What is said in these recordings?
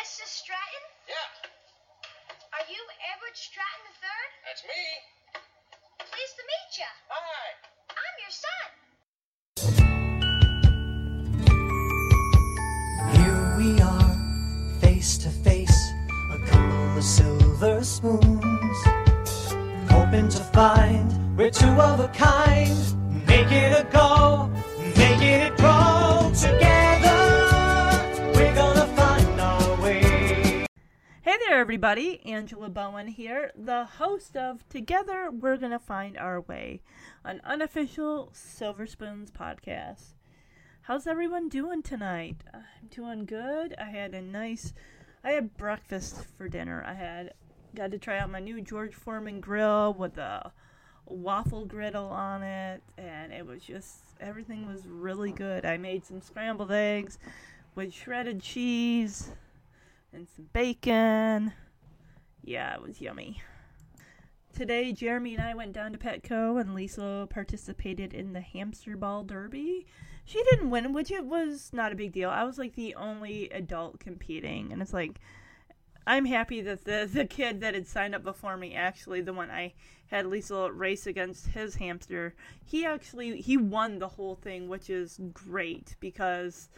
Mrs. Stratton? Yeah. Are you Edward Stratton III? That's me. Pleased to meet you. Hi. I'm your son. Here we are, face to face, a couple of silver spoons, hoping to find we're two of a kind. Make it a go, make it a grow together. Hey there, everybody. Angela Bowen here, the host of Together We're Gonna Find Our Way, an unofficial Silver Spoons podcast. How's everyone doing tonight? I'm doing good. I had breakfast for dinner. I got to try out my new George Foreman grill with a waffle griddle on it, and it was just, everything was really good. I made some scrambled eggs with shredded cheese and some bacon. Yeah, it was yummy. Today, Jeremy and I went down to Petco, and Lisa participated in the hamster ball derby. She didn't win, which it was not a big deal. I was like the only adult competing, and it's like, I'm happy that the kid that had signed up before me, actually, the one I had Lisa race against his hamster, he won the whole thing, which is great, because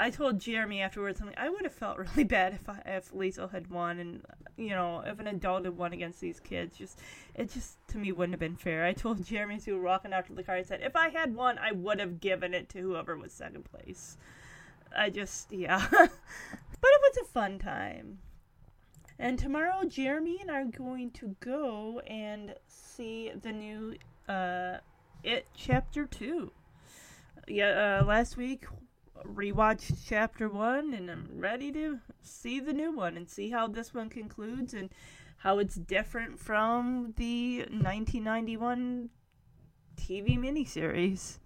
I told Jeremy afterwards, I would have felt really bad if Liesl had won, and, you know, if an adult had won against these kids. It just, to me, wouldn't have been fair. I told Jeremy, as we were walking out to the car, I said, if I had won, I would have given it to whoever was second place. But it was a fun time. And tomorrow, Jeremy and I are going to go and see the new It Chapter Two. Yeah, last week rewatched chapter 1, and I'm ready to see the new one and see how this one concludes and how it's different from the 1991 TV miniseries.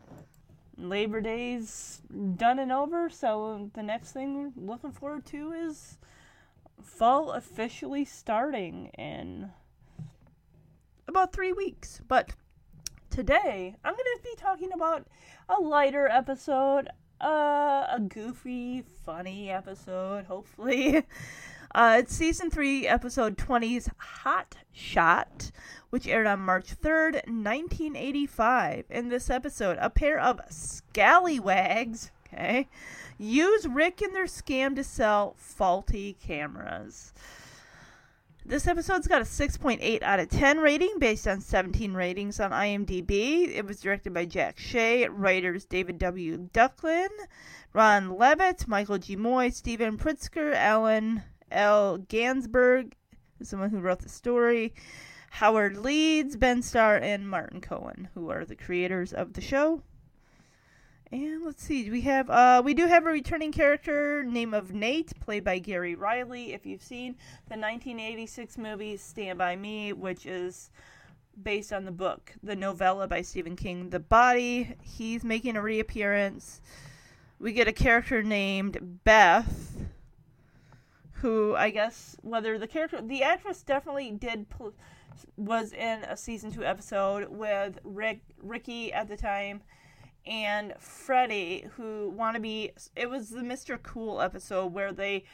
Labor Day's done and over, so the next thing we're looking forward to is fall officially starting in about 3 weeks. But today, I'm going to be talking about a lighter episode. A goofy, funny episode, hopefully. It's Season 3, Episode 20's Hot Shot, which aired on March 3rd, 1985. In this episode, a pair of scallywags, use Rick in their scam to sell faulty cameras. This episode's got a 6.8 out of 10 rating based on 17 ratings on IMDb. It was directed by Jack Shea, writers David W. Ducklin, Ron Levitt, Michael G. Moy, Steven Pritzker, Alan L. Gansberg, someone who wrote the story, Howard Leeds, Ben Starr, and Martin Cohen, who are the creators of the show. And let's see, we do have a returning character, name of Nate, played by Gary Riley. If you've seen the 1986 movie Stand By Me, which is based on the book, the novella by Stephen King, The Body, he's making a reappearance. We get a character named Beth, who I guess whether the actress definitely was in a season 2 episode with Ricky at the time, and Freddie, who it was the Mr. Cool episode where they,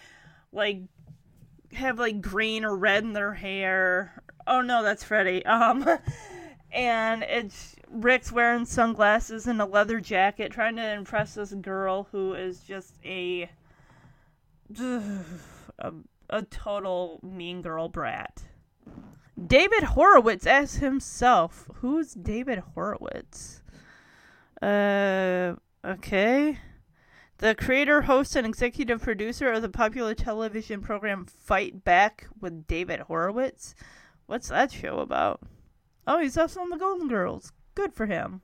have, green or red in their hair. Oh, no, that's Freddie. And it's Rick's wearing sunglasses and a leather jacket trying to impress this girl who is just a total mean girl brat. David Horowitz asks himself, who's David Horowitz? The creator, host, and executive producer of the popular television program Fight Back with David Horowitz. What's that show about? Oh, he's also on the Golden Girls. Good for him.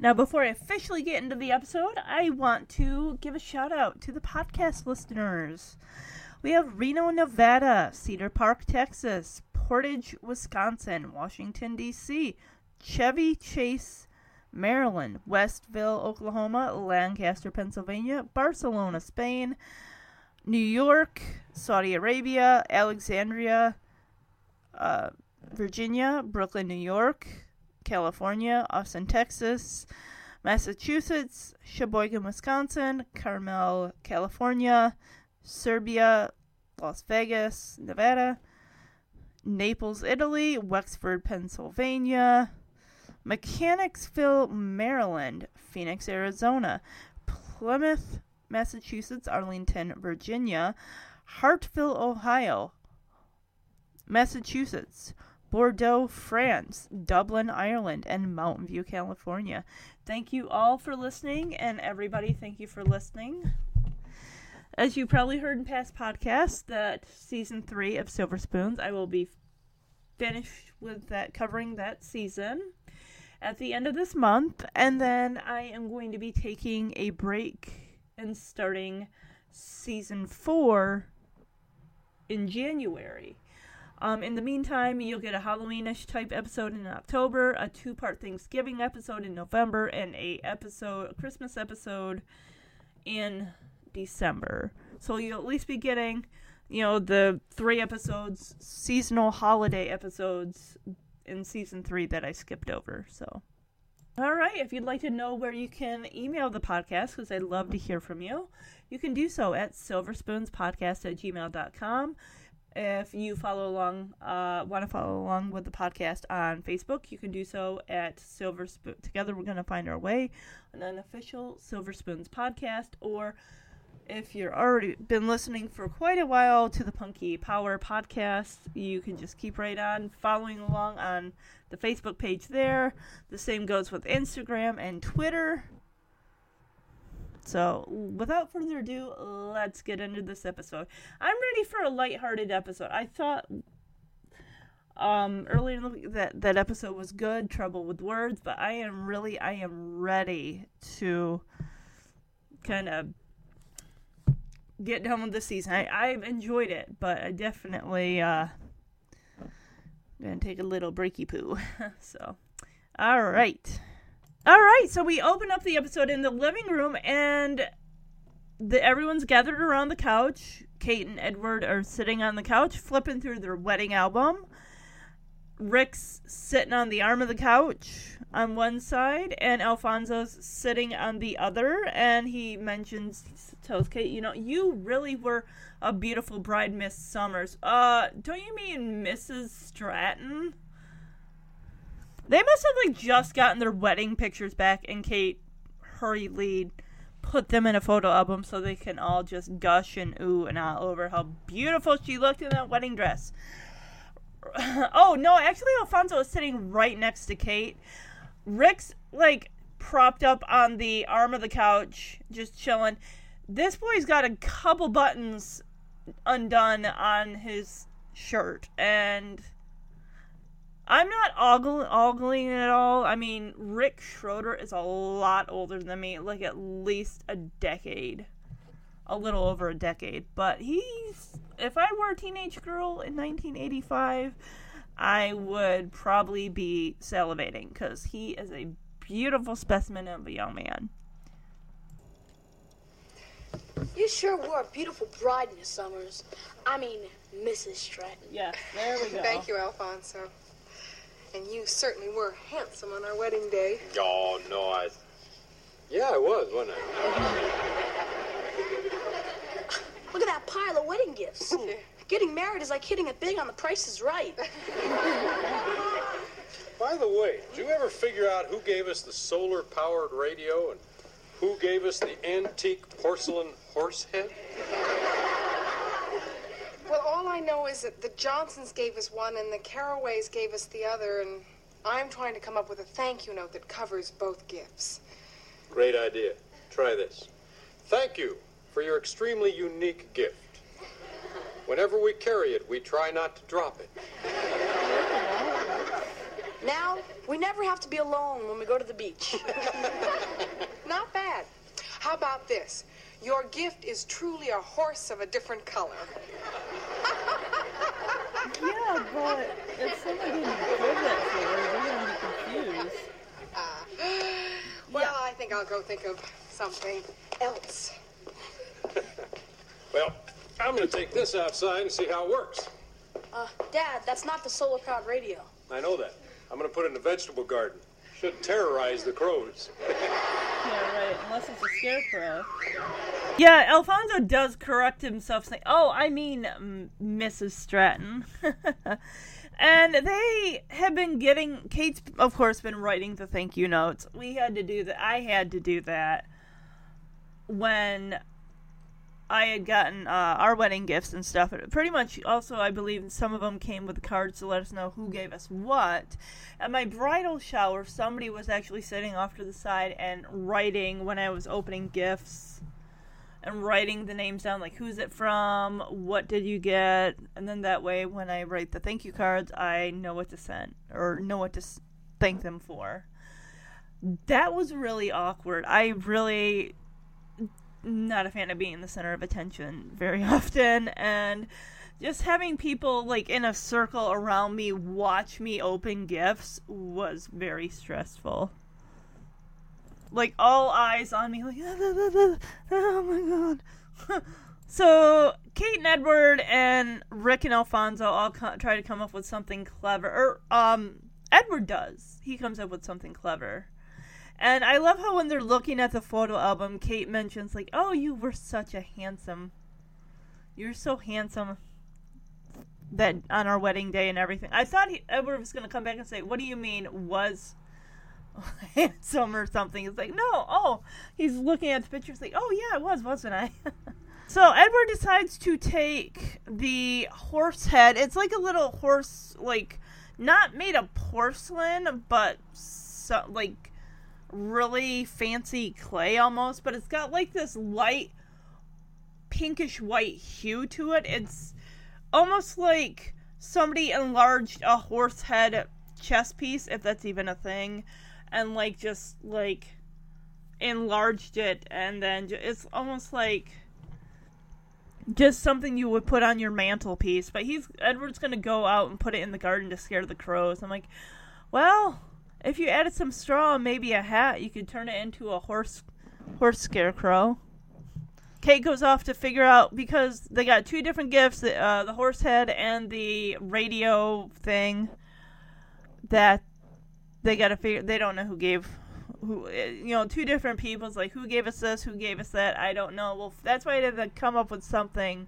Now, before I officially get into the episode, I want to give a shout out to the podcast listeners. We have Reno, Nevada, Cedar Park, Texas, Portage, Wisconsin, Washington, D.C., Chevy Chase, Maryland, Westville, Oklahoma, Lancaster, Pennsylvania, Barcelona, Spain, New York, Saudi Arabia, Alexandria, Virginia, Brooklyn, New York, California, Austin, Texas, Massachusetts, Sheboygan, Wisconsin, Carmel, California, Serbia, Las Vegas, Nevada, Naples, Italy, Wexford, Pennsylvania, Mechanicsville, Maryland, Phoenix, Arizona, Plymouth, Massachusetts, Arlington, Virginia, Hartville, Ohio, Massachusetts, Bordeaux, France, Dublin, Ireland, and Mountain View, California. Thank you all for listening, and everybody, thank you for listening. As you probably heard in past podcasts, that season 3 of Silver Spoons, I will be finished with that, covering that season at the end of this month, and then I am going to be taking a break and starting season 4 in January. In the meantime, you'll get a Halloween-ish type episode in October, a 2-part Thanksgiving episode in November, and a Christmas episode in December. So you'll at least be getting, the 3 episodes, seasonal holiday episodes in season 3 that I skipped over. So, all right, if you'd like to know where you can email the podcast, because I'd love to hear from you, you can do so at silverspoonspodcast@gmail.com. If you want to follow along with the podcast on Facebook, you can do so at Silver Spoon. Together We're Going to Find Our Way, an unofficial Silver Spoons podcast. Or if you're already been listening for quite a while to the Punky Power podcast, you can just keep right on following along on the Facebook page there. The same goes with Instagram and Twitter. So, without further ado, let's get into this episode. I'm ready for a lighthearted episode. I thought earlier in the week that episode was good, Trouble with Words, but I am ready to kind of get done with the season. I've enjoyed it, but I definitely going to take a little breaky poo. So, all right. So we open up the episode in the living room, and everyone's gathered around the couch. Kate and Edward are sitting on the couch, flipping through their wedding album. Rick's sitting on the arm of the couch on one side, and Alfonso's sitting on the other, and he tells Kate, you really were a beautiful bride, Miss Summers. Don't you mean Mrs. Stratton? They must have, just gotten their wedding pictures back, and Kate hurriedly put them in a photo album so they can all just gush and ooh and ah over how beautiful she looked in that wedding dress. Oh, no, actually, Alfonso is sitting right next to Kate. Rick's, propped up on the arm of the couch, just chilling. This boy's got a couple buttons undone on his shirt, and I'm not ogling at all. I mean, Rick Schroeder is a lot older than me, at least a decade. A little over a decade. But if I were a teenage girl in 1985, I would probably be salivating, because he is a beautiful specimen of a young man. You sure were a beautiful bride, Miss Summers. I mean, Mrs. Stratton. Yes, there we go. Thank you, Alfonso. And you certainly were handsome on our wedding day. Oh, no, I was, wasn't I? Look at that pile of wedding gifts. Yeah. Getting married is like hitting it big on The Price is Right. By the way, did you ever figure out who gave us the solar-powered radio and who gave us the antique porcelain horse head? Well, all I know is that the Johnsons gave us one and the Caraways gave us the other, and I'm trying to come up with a thank you note that covers both gifts. Great idea. Try this. Thank you for your extremely unique gift. Whenever we carry it, we try not to drop it. Now, we never have to be alone when we go to the beach. Not bad. How about this? Your gift is truly a horse of a different color. Yeah, but if somebody didn't give that to her, we're going to be confused. I think I'll go think of something else. Well, I'm going to take this outside and see how it works. Dad, that's not the solar powered radio. I know that. I'm going to put it in the vegetable garden. Should terrorize the crows. right? Unless it's a scarecrow. Yeah, Alfonso does correct himself, saying, "Oh, I mean Mrs. Stratton." And they have been getting, Kate's, of course, been writing the thank you notes. We had to do that. I had to do that when I had gotten our wedding gifts and stuff. Pretty much also, I believe some of them came with cards to let us know who gave us what. At my bridal shower, somebody was actually sitting off to the side and writing when I was opening gifts and writing the names down, like, who's it from, what did you get, and then that way when I write the thank you cards, I know what to send or know what to thank them for. That was really awkward. I really... not a fan of being the center of attention very often, and just having people like in a circle around me watch me open gifts was very stressful. Like all eyes on me, like oh my god. So Kate and Edward and Rick and Alfonso all try to come up with something clever. Edward does. He comes up with something clever. And I love how when they're looking at the photo album, Kate mentions, like, oh, you were such a handsome, you're so handsome that on our wedding day and everything. I thought Edward was going to come back and say, what do you mean was handsome or something? It's like, no, oh, he's looking at the pictures like, oh, yeah, I was, wasn't I? So Edward decides to take the horse head. It's like a little horse, like, not made of porcelain, but so, like, really fancy clay almost, but it's got like this light pinkish white hue to it. It's almost like somebody enlarged a horse head chess piece, if that's even a thing, and like just like enlarged it, and then it's almost like just something you would put on your mantelpiece. But Edward's gonna go out and put it in the garden to scare the crows. I'm like, well, if you added some straw and maybe a hat, you could turn it into a horse scarecrow. Kate goes off to figure out, because they got two different gifts, the horse head and the radio thing, that they got to figure, they don't know who gave, who, you know, two different people's, like, who gave us this, who gave us that, I don't know. Well, that's why they had to come up with something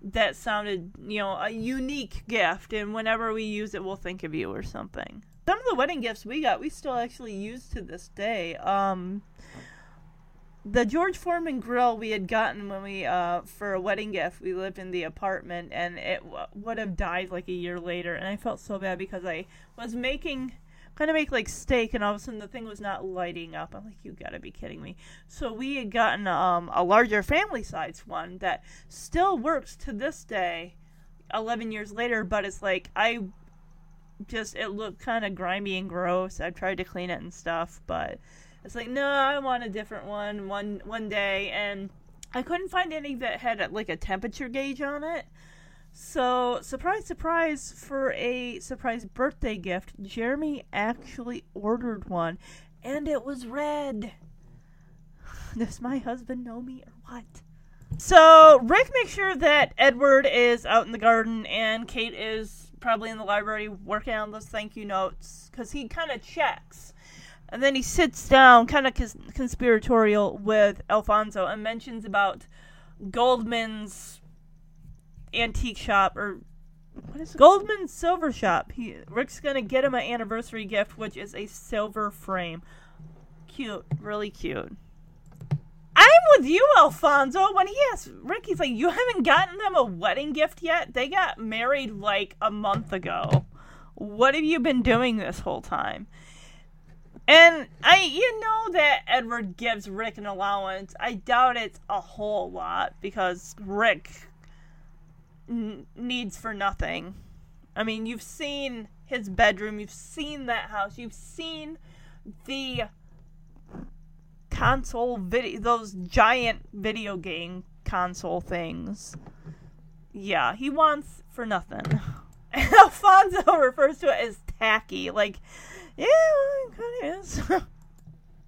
that sounded, you know, a unique gift, and whenever we use it, we'll think of you or something. Some of the wedding gifts we got, we still actually use to this day. The George Foreman grill we had gotten when we, for a wedding gift, we lived in the apartment, and it would have died like a year later, and I felt so bad because I was trying to make like steak, and all of a sudden the thing was not lighting up. I'm like, you gotta be kidding me. So we had gotten a larger family size one that still works to this day, 11 years later, but it's like, it looked kind of grimy and gross. I tried to clean it and stuff, but it's like, no, I want a different one day. And I couldn't find any that had like a temperature gauge on it. So surprise, surprise, for a surprise birthday gift, Jeremy actually ordered one, and it was red. Does my husband know me or what? So Rick makes sure that Edward is out in the garden and Kate is probably in the library working on those thank you notes, because he kind of checks, and then he sits down kind of conspiratorial with Alfonso and mentions about Goldman's antique shop, or what is it? Goldman's silver shop. Rick's gonna get him an anniversary gift, which is a silver frame. Cute, really cute. I'm with you, Alfonso. When he asked Rick, he's like, you haven't gotten them a wedding gift yet? They got married like a month ago. What have you been doing this whole time? And you know that Edward gives Rick an allowance. I doubt it's a whole lot, because Rick needs for nothing. I mean, you've seen his bedroom. You've seen that house. You've seen the console video, those giant video game console things. Yeah, he wants for nothing. And Alfonso refers to it as tacky, like, yeah, it kind of is.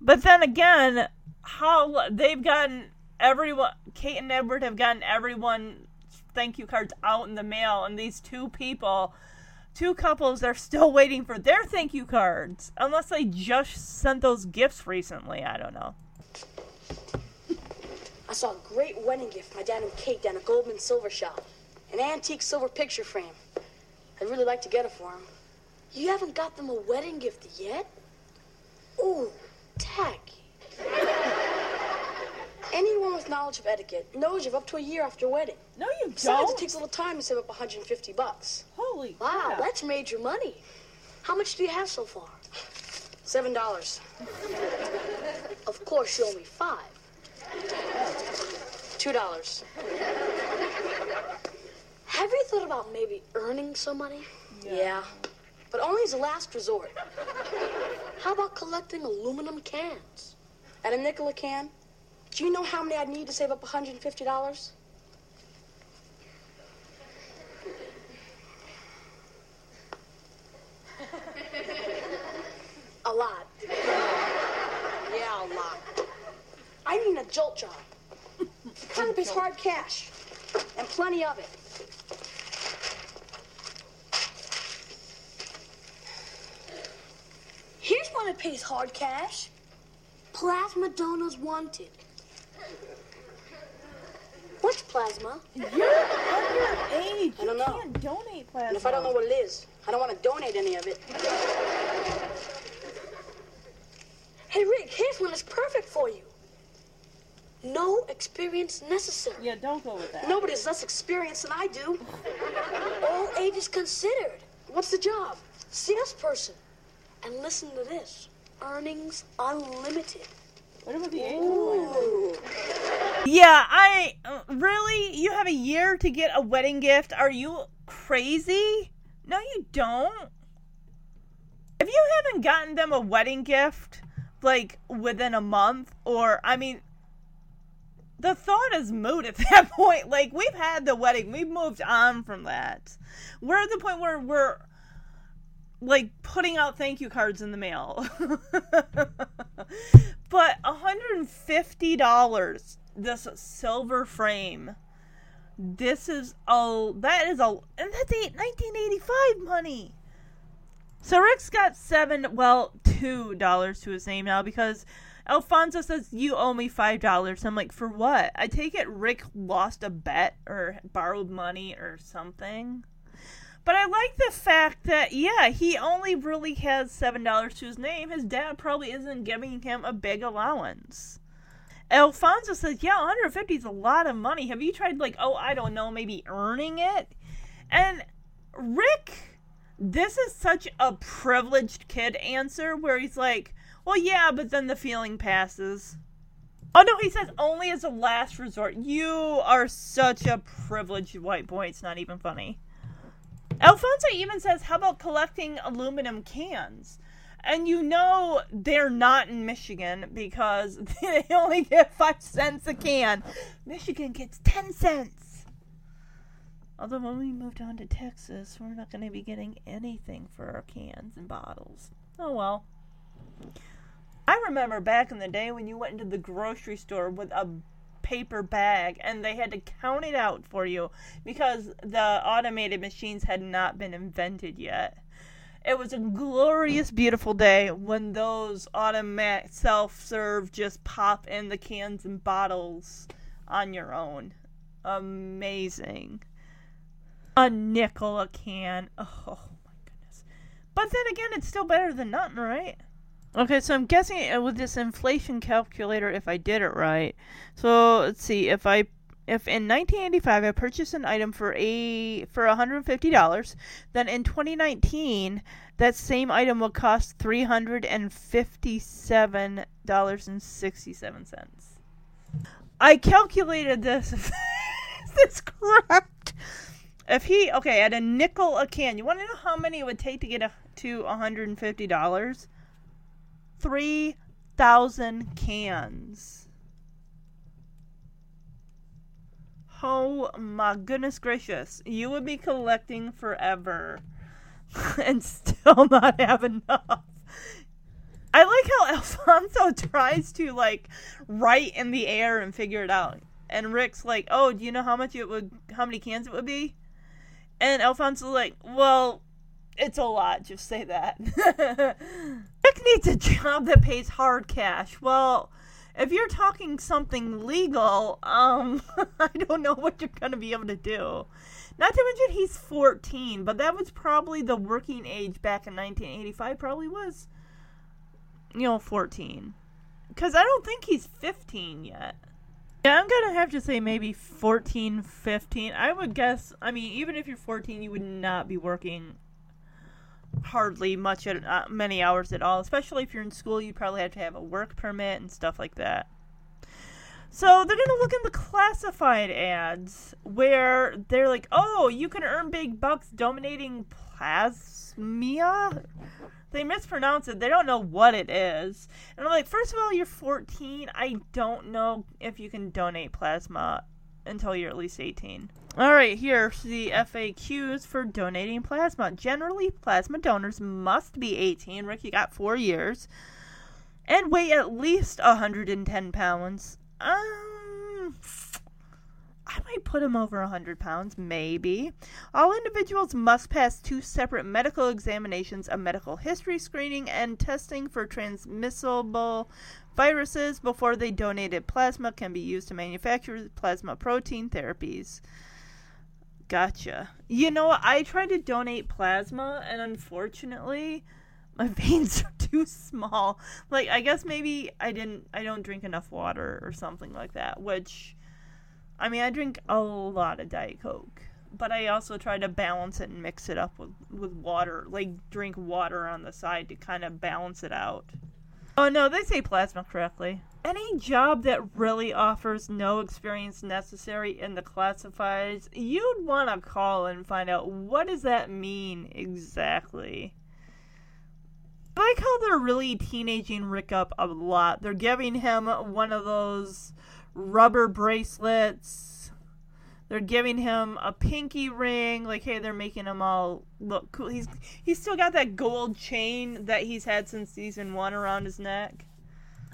But then again, how they've gotten everyone, Kate and Edward have gotten everyone's thank you cards out in the mail, and these two people two couples are still waiting for their thank you cards. Unless they just sent those gifts recently. I don't know. I saw a great wedding gift my dad had caked down at Goldman Silver Shop. An antique silver picture frame. I'd really like to get it for him. You haven't got them a wedding gift yet? Ooh, tacky. Anyone with knowledge of etiquette knows you have up to a year after your wedding. No, you don't. Besides, it takes a little time to save up $150. Holy crap. Wow, that's major money. How much do you have so far? $7. Of course, you owe me $5. $2. Have you thought about maybe earning some money? Yeah. But only as a last resort. How about collecting aluminum cans? And a nickel a can? Do you know how many I'd need to save up $150? A lot. Yeah, a lot. I need a jolt job. 100 piece hard cash. And plenty of it. Here's one that pays hard cash. Plasma donors wanted. What's plasma? You're underage. I don't know. You can't donate plasma. And if I don't know what it is, I don't want to donate any of it. Hey, Rick, here's one that's perfect for you. No experience necessary. Yeah, don't go with that. Nobody has less experience than I do. All ages considered. What's the job? Salesperson. And listen to this. Earnings unlimited. What about the angel? Yeah, really? You have a year to get a wedding gift? Are you crazy? No, you don't. If you haven't gotten them a wedding gift, like, within a month, or, I mean, the thought is moot at that point. Like, we've had the wedding. We've moved on from that. We're at the point where we're, like, putting out thank you cards in the mail. But $150, this silver frame, and that's 1985 money. So Rick's got $2 to his name now because Alfonso says, you owe me $5. I'm like, for what? I take it Rick lost a bet or borrowed money or something. But I like the fact that, yeah, he only really has $7 to his name. His dad probably isn't giving him a big allowance. Alfonso says, yeah, $150 is a lot of money. Have you tried, like, maybe earning it? And Rick, this is such a privileged kid answer where he's like, well, yeah, but then the feeling passes. Oh, no, he says only as a last resort. You are such a privileged white boy. It's not even funny. Alfonso even says, how about collecting aluminum cans? And you know they're not in Michigan because they only get 5 cents a can. Michigan gets 10 cents. Although when we moved on to Texas, we're not going to be getting anything for our cans and bottles. Oh, well. I remember back in the day when you went into the grocery store with a paper bag and they had to count it out for you because the automated machines had not been invented yet. It was a glorious, beautiful day when those automatic self-serve just pop in the cans and bottles on your own. Amazing. A nickel a can. Oh my goodness. But then again, it's still better than nothing, right? Okay, so I'm guessing with this inflation calculator, if I did it right. So let's see, if in 1985 I purchased an item for $150, then in 2019 that same item will cost $357.67. I calculated this. Is this correct? If he at a nickel a can, you want to know how many it would take to get to $150? 3,000 cans. Oh my goodness gracious. You would be collecting forever and still not have enough. I like how Alfonso tries to write in the air and figure it out. And Rick's like, oh, do you know how many cans it would be? And Alfonso's like, well, It's a lot, just say that. Rick needs a job that pays hard cash. Well, if you're talking something legal, I don't know what you're going to be able to do. Not to mention he's 14, but that was probably the working age back in 1985, probably was, 14. Because I don't think he's 15 yet. Yeah, I'm going to have to say maybe 14, 15. I would guess, even if you're 14, you would not be working hardly much at many hours at all. Especially if you're in school, you probably have to have a work permit and stuff like that. So they're going to look in the classified ads where they're like, oh, you can earn big bucks dominating plasmia? They mispronounce it. They don't know what it is. And I'm like, first of all, you're 14. I don't know if you can donate plasma until you're at least 18. All right, here's the FAQs for donating plasma. Generally, plasma donors must be 18. Rick, you got 4 years. And weigh at least 110 pounds. I might put him over 100 pounds, maybe. All individuals must pass 2 separate medical examinations, a medical history screening, and testing for transmissible viruses before they donated plasma can be used to manufacture plasma protein therapies. Gotcha. You know, I tried to donate plasma, and unfortunately, my veins are too small. Like, I guess maybe I don't drink enough water or something like that, which... I drink a lot of Diet Coke, but I also try to balance it and mix it up with water, like drink water on the side to kind of balance it out. Oh no, they say plasma correctly. Any job that really offers no experience necessary in the classifieds, you'd want to call and find out what does that mean exactly. I like how they're really teenaging Rick up a lot. They're giving him one of those rubber bracelets. They're giving him a pinky ring. Like, hey, they're making him all look cool. He's still got that gold chain that he's had since season 1 around his neck.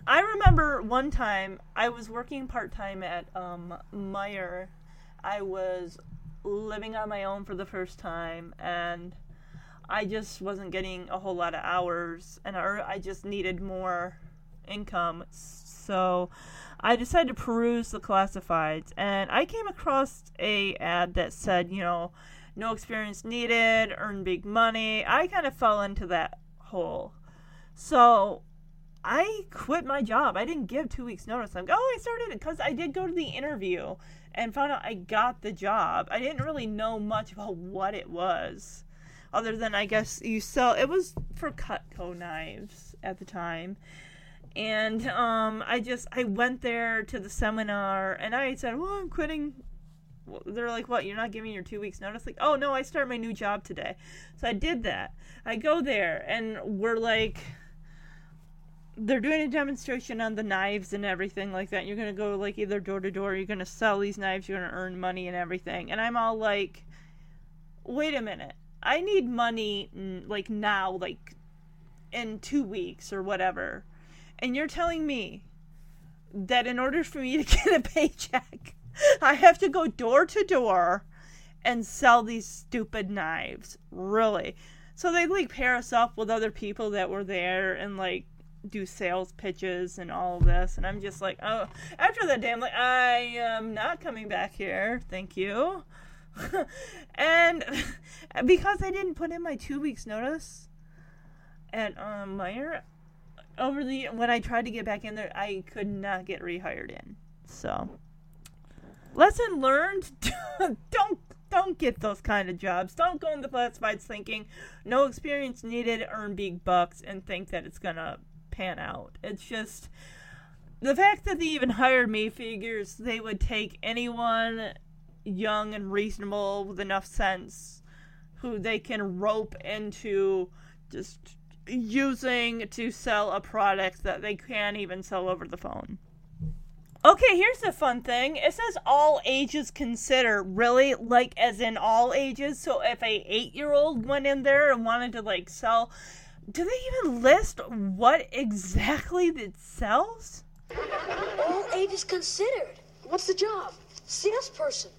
I remember one time I was working part-time at Meijer. I was living on my own for the first time, and I just wasn't getting a whole lot of hours, and I just needed more income, so I decided to peruse the classifieds, and I came across a ad that said, no experience needed, earn big money. I kind of fell into that hole. So I quit my job. I didn't give 2 weeks notice. I'm like, oh, I started it because I did go to the interview and found out I got the job. I didn't really know much about what it was. Other than, I guess, it was for Cutco knives at the time. And I went there to the seminar, and I said, well, I'm quitting. They're like, what, you're not giving your 2 weeks notice? Like, oh, no, I start my new job today. So I did that. I go there, and we're like, they're doing a demonstration on the knives and everything like that. You're going to go, like, either door to door. You're going to sell these knives. You're going to earn money and everything. And I'm all like, wait a minute. I need money, like, now, like, in 2 weeks or whatever. And you're telling me that in order for me to get a paycheck, I have to go door to door and sell these stupid knives. Really? So they, like, pair us up with other people that were there and, like, do sales pitches and all of this. And I'm just like, oh, after that day, I'm like, I am not coming back here. Thank you. And because I didn't put in my 2 weeks notice at Meijer, when I tried to get back in there, I could not get rehired in. So, lesson learned: don't get those kind of jobs. Don't go in the classifieds thinking no experience needed, earn big bucks, and think that it's gonna pan out. It's just the fact that they even hired me figures they would take anyone young and reasonable with enough sense who they can rope into just using to sell a product that they can't even sell over the phone. Okay, here's the fun thing. It says all ages consider, really, like as in all ages. So if a 8-year-old went in there and wanted to like sell, do they even list what exactly it sells? All ages considered. What's the job? Salesperson.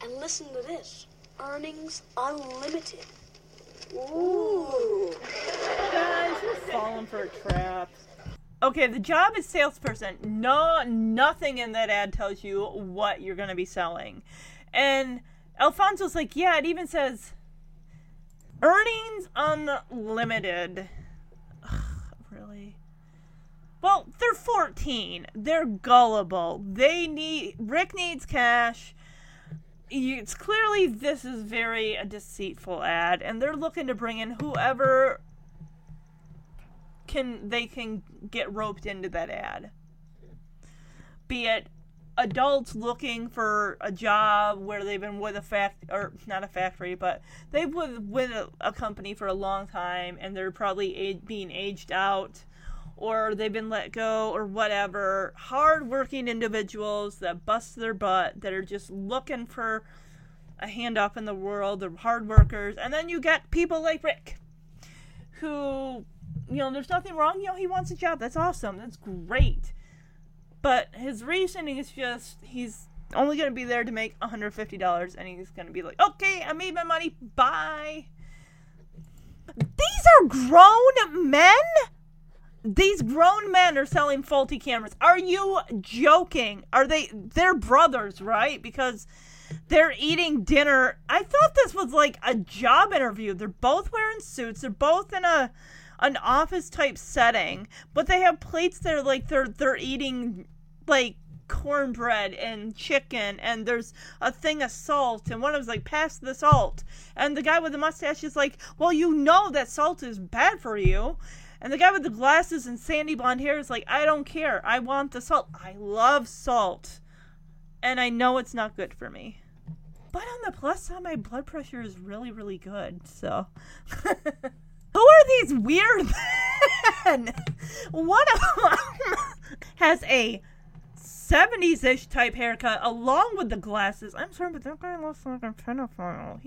And listen to this. Earnings unlimited. Ooh. Guys, you're falling for a trap. Okay, the job is salesperson. No, nothing in that ad tells you what you're going to be selling. And Alfonso's like, yeah, it even says earnings unlimited. Ugh, really? Well, they're 14. They're gullible. Rick needs cash. It's clearly this is very a deceitful ad, and they're looking to bring in whoever they can get roped into that ad. Be it adults looking for a job where they've been with they've been with a company for a long time and they're probably being aged out, or they've been let go or whatever. Hard-working individuals that bust their butt, that are just looking for a handoff in the world. They're hard workers. And then you get people like Rick who... there's nothing wrong. He wants a job. That's awesome. That's great. But his reasoning is just, he's only going to be there to make $150, and he's going to be like, okay, I made my money. Bye. These are grown men? These grown men are selling faulty cameras. Are you joking? They're brothers, right? Because they're eating dinner. I thought this was like a job interview. They're both wearing suits. They're both in an office type setting, but they have plates that are like they're eating like cornbread and chicken, and there's a thing of salt, and one of them's like, pass the salt, and the guy with the mustache is like, well, that salt is bad for you, and the guy with the glasses and sandy blonde hair is like, I don't care, I want the salt, I love salt, and I know it's not good for me, but on the plus side, my blood pressure is really, really good, so... Who are these weird men? One of them has a 70s-ish type haircut along with the glasses. I'm sorry, but that guy looks like a pedophile.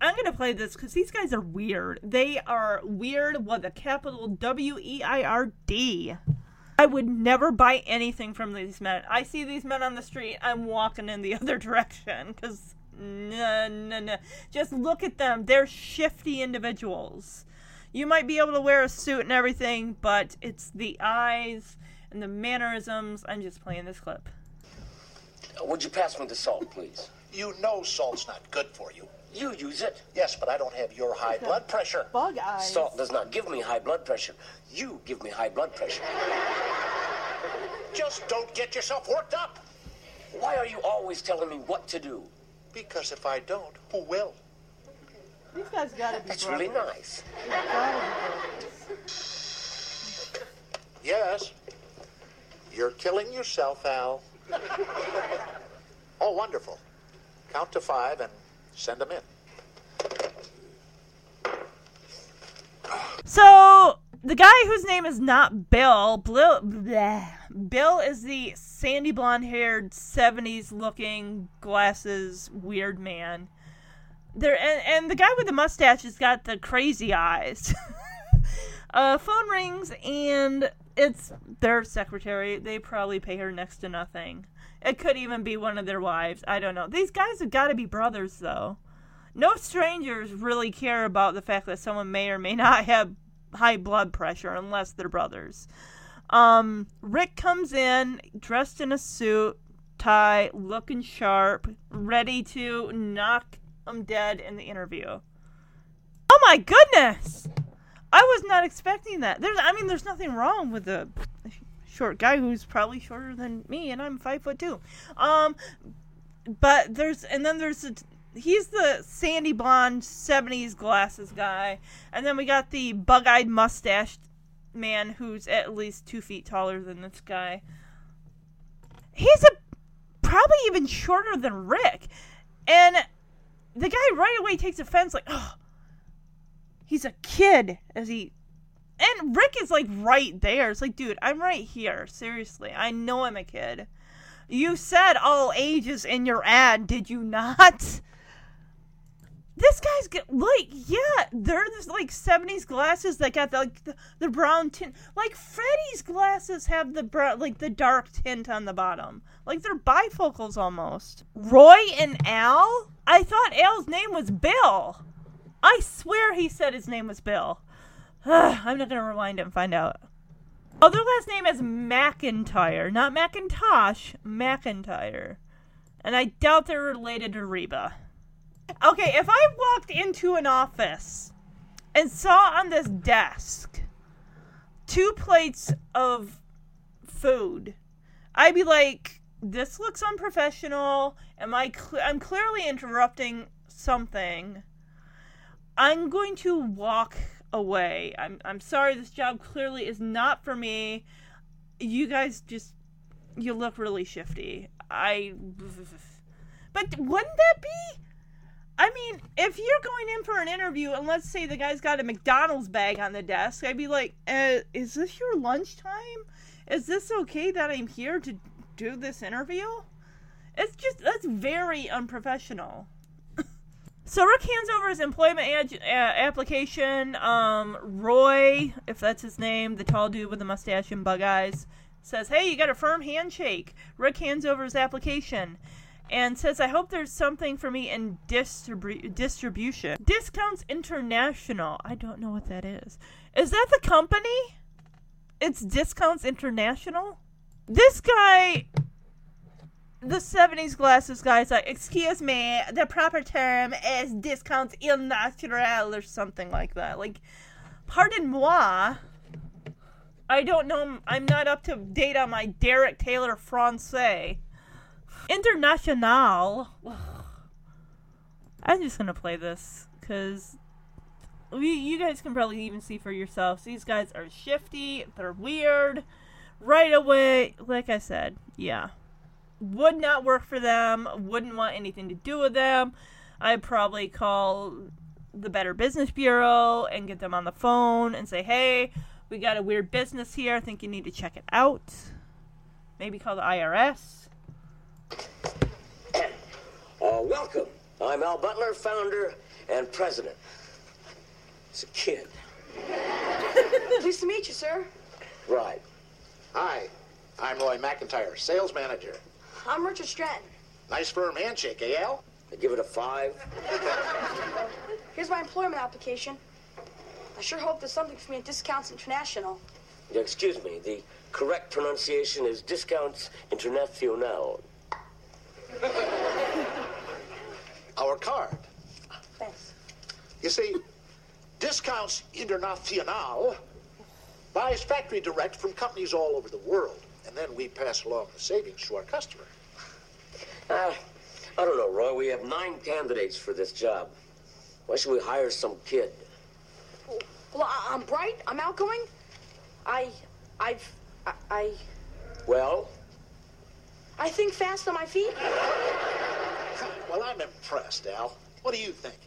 I'm going to play this because these guys are weird. They are weird with a capital W-E-I-R-D. I would never buy anything from these men. I see these men on the street, I'm walking in the other direction because... No. Just look at them. They're shifty individuals. You might be able to wear a suit and everything, but it's the eyes and the mannerisms. I'm just playing this clip. Would you pass me the salt, please? You know salt's not good for you. You use it. Yes, but I don't have your high blood pressure. Bug eyes. Salt does not give me high blood pressure. You give me high blood pressure. Just don't get yourself worked up. Why are you always telling me what to do? Because if I don't, who will? These guys gotta be That's brothers. Really nice. Yes. You're killing yourself, Al. Oh, wonderful. Count to 5 and send them in. So, the guy whose name is not Bill, Bill is the sandy blonde-haired, 70s-looking, glasses, weird man. And the guy with the mustache has got the crazy eyes. Phone rings, and it's their secretary. They probably pay her next to nothing. It could even be one of their wives. I don't know. These guys have got to be brothers, though. No strangers really care about the fact that someone may or may not have high blood pressure unless they're brothers. Rick comes in dressed in a suit, tie, looking sharp, ready to knock him dead in the interview. Oh my goodness! I was not expecting that. There's nothing wrong with a short guy who's probably shorter than me, and I'm 5'2". But he's the sandy blonde 70s glasses guy. And then we got the bug-eyed mustached man who's at least 2 feet taller than this guy. He's probably even shorter than Rick. And the guy right away takes offense, like, oh, he's a kid. And Rick is, like, right there. It's like, dude, I'm right here. Seriously, I know I'm a kid. You said all ages in your ad, did you not? This guy's they're this like 70s glasses that got the brown tint. Like Freddy's glasses have the brown, like the dark tint on the bottom. Like they're bifocals almost. Roy and Al? I thought Al's name was Bill. I swear he said his name was Bill. I'm not going to rewind it and find out. Oh, their last name is McIntyre. Not McIntosh. McIntyre. And I doubt they're related to Reba. Okay, if I walked into an office and saw on this desk 2 plates of food, I'd be like, this looks unprofessional. I'm clearly interrupting something. I'm going to walk away. I'm sorry, this job clearly is not for me. You guys just, you look really shifty. But wouldn't that be? I mean, if you're going in for an interview and let's say the guy's got a McDonald's bag on the desk, I'd be like, is this your lunchtime? Is this okay that I'm here to do this interview? It's just, that's very unprofessional. So Rick hands over his employment application. Roy, if that's his name, the tall dude with the mustache and bug eyes, says, hey, you got a firm handshake. Rick hands over his application and says, I hope there's something for me in distribution. Discounts International. I don't know what that is. Is that the company? It's Discounts International? This guy... The 70s glasses guy's like, excuse me, the proper term is Discounts Internationale or something like that. Like, pardon moi, I don't know, I'm not up to date on my Derek Taylor Francais. International. I'm just gonna play this, because you guys can probably even see for yourselves. These guys are shifty, they're weird, right away, like I said, yeah. Would not work for them, wouldn't want anything to do with them. I'd probably call the Better Business Bureau and get them on the phone and say, hey, we got a weird business here. I think you need to check it out. Maybe call the IRS. Welcome. I'm Al Butler, founder and president. It's a kid. Pleased to meet you, sir. Right. Hi, I'm Roy McIntyre, sales manager. I'm Richard Stratton. Nice firm handshake, eh, Al? I give it a 5. Here's my employment application. I sure hope there's something for me at Discounts International. Excuse me, the correct pronunciation is Discounts International. Our card. Thanks. You see, Discounts International buys factory direct from companies all over the world. And then we pass along the savings to our customer. I don't know, Roy. We have 9 candidates for this job. Why should we hire some kid? Well, I'm bright. I'm outgoing. Well? I think fast on my feet. Well, I'm impressed, Al. What do you think?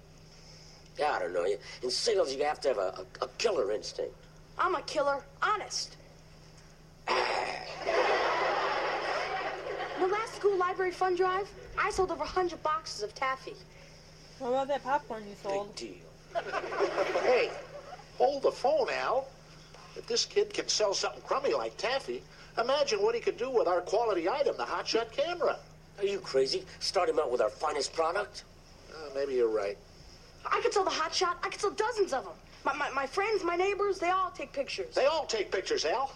I don't know. In sales, you have to have a killer instinct. I'm a killer. Honest. The last school library fund drive, I sold over 100 boxes of taffy. What about that popcorn you sold? Big deal. Hey, hold the phone, Al. If this kid can sell something crummy like taffy, imagine what he could do with our quality item, the hotshot camera. Are you crazy? Start him out with our finest product? Maybe you're right. I could sell the hotshot. I could sell dozens of them. My friends, my neighbors, they all take pictures. They all take pictures, Al.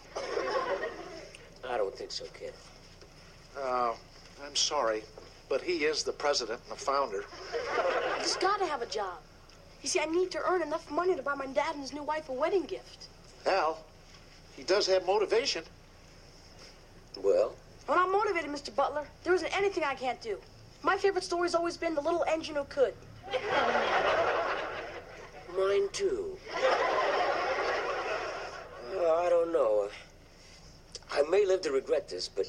I don't think so, kid. I'm sorry, but he is the president and the founder. He's got to have a job. You see, I need to earn enough money to buy my dad and his new wife a wedding gift. Al, he does have motivation. Well? When I'm motivated, Mr. Butler, there isn't anything I can't do. My favorite story's always been The Little Engine Who Could. Mine, too. I don't know. I may live to regret this, but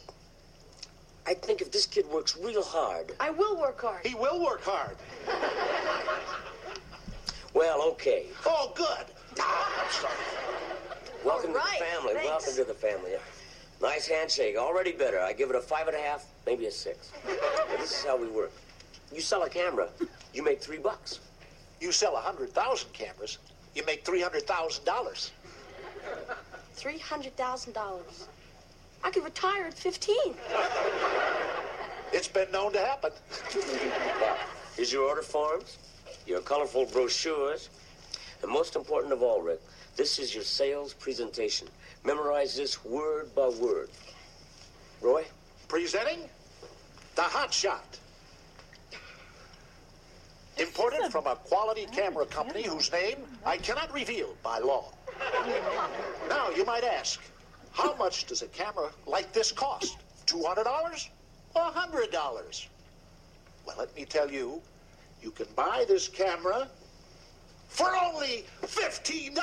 I think if this kid works real hard... I will work hard. He will work hard. Well, okay. Oh, good. I'm sorry. Welcome to the family. Thanks. Welcome to the family. Nice handshake. Already better. I give it a 5.5, maybe a 6. But this is how we work. You sell a camera, you make $3. You sell 100,000 cameras, you make $300,000. $300,000. I could retire at 15. It's been known to happen. Now, is your order forms? your colorful brochures, and most important of all, Rick, this is your sales presentation. Memorize this word by word. Roy? Presenting the Hot Shot. Imported from a quality camera company whose name I cannot reveal by law. Now, you might ask, how much does a camera like this cost? $200 or $100? Well, let me tell you, you can buy this camera for only $15.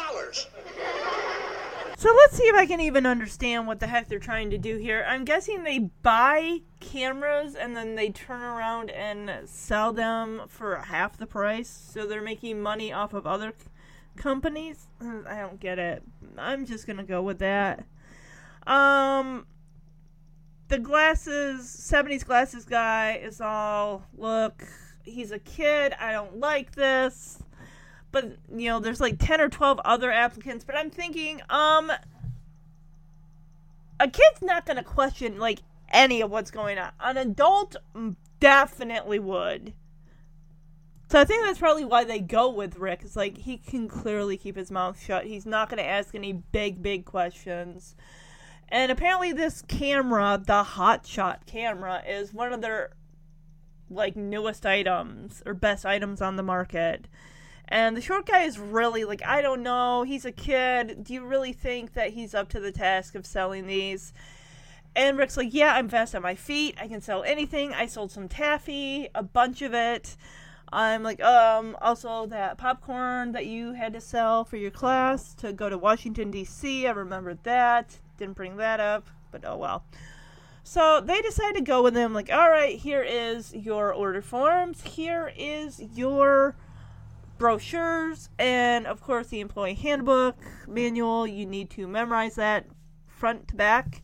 So let's see if I can even understand what the heck they're trying to do here. I'm guessing they buy cameras and then they turn around and sell them for half the price. So they're making money off of other companies. I don't get it. I'm just going to go with that. The glasses, 70s glasses guy is all, look, he's a kid. I don't like this. But, you know, there's like 10 or 12 other applicants. But I'm thinking, a kid's not going to question, like, any of what's going on. An adult definitely would. So I think that's probably why they go with Rick. It's like, he can clearly keep his mouth shut. He's not going to ask any big, big questions. And apparently this camera, the Hotshot camera, is one of their, like, newest items or best items on the market. And the short guy is really like, I don't know, he's a kid. Do you really think that he's up to the task of selling these? And Rick's like, yeah, I'm fast on my feet. I can sell anything. I sold some taffy, a bunch of it. I'm like, also that popcorn that you had to sell for your class to go to Washington, D.C. I remembered that. Didn't bring that up, but oh well. So they decide to go with him. Like, all right, here is your order forms. Here is your brochures, and of course the employee handbook manual. You need to memorize that front to back.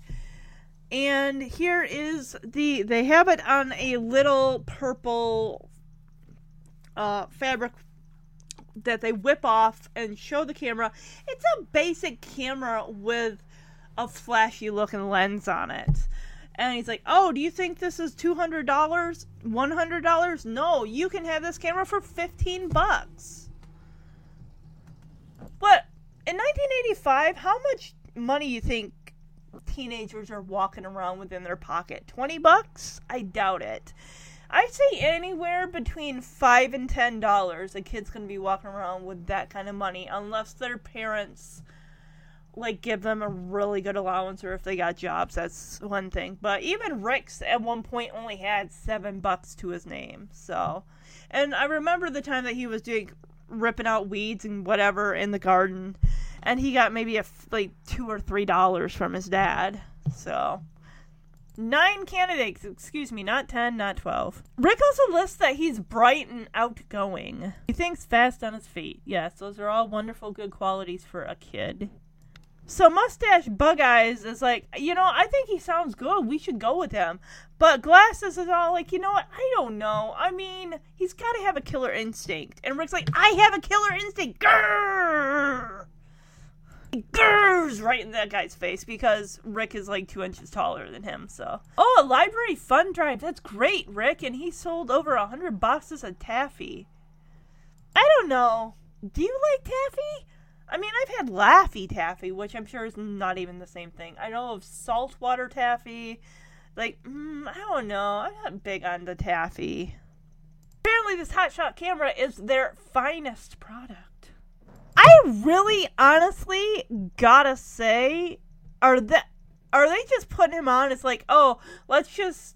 And here is the, they have it on a little purple fabric that they whip off and show the camera. It's a basic camera with a flashy looking lens on it. And he's like, oh, do you think this is $200? $100? No, you can have this camera for $15. What? In 1985, how much money you think teenagers are walking around within their pocket? $20? I doubt it. I'd say anywhere between $5 and $10 a kid's going to be walking around with that kind of money, unless their parents, like, give them a really good allowance, or if they got jobs, that's one thing. But even Rick's at one point only had $7 to his name, so. And I remember the time that he was doing, ripping out weeds and whatever in the garden, and he got maybe $2 or $3 from his dad, so. 9 candidates, excuse me, not 10, not 12. Rick also lists that he's bright and outgoing. He thinks fast on his feet. Yes, those are all wonderful, good qualities for a kid. So Mustache Bug Eyes is like, you know, I think he sounds good. We should go with him. But Glasses is all like, you know what? I don't know. I mean, he's got to have a killer instinct. And Rick's like, I have a killer instinct. Grrr! Grrr's right in that guy's face because Rick is like 2 inches taller than him. So, oh, a library fun drive. That's great, Rick. And he sold over 100 boxes of taffy. I don't know. Do you like taffy? I mean, I've had Laffy Taffy, which I'm sure is not even the same thing. I know of saltwater taffy. Like, I don't know. I'm not big on the taffy. Apparently, this Hotshot camera is their finest product. I really, honestly, gotta say, are they just putting him on? It's like, oh, let's just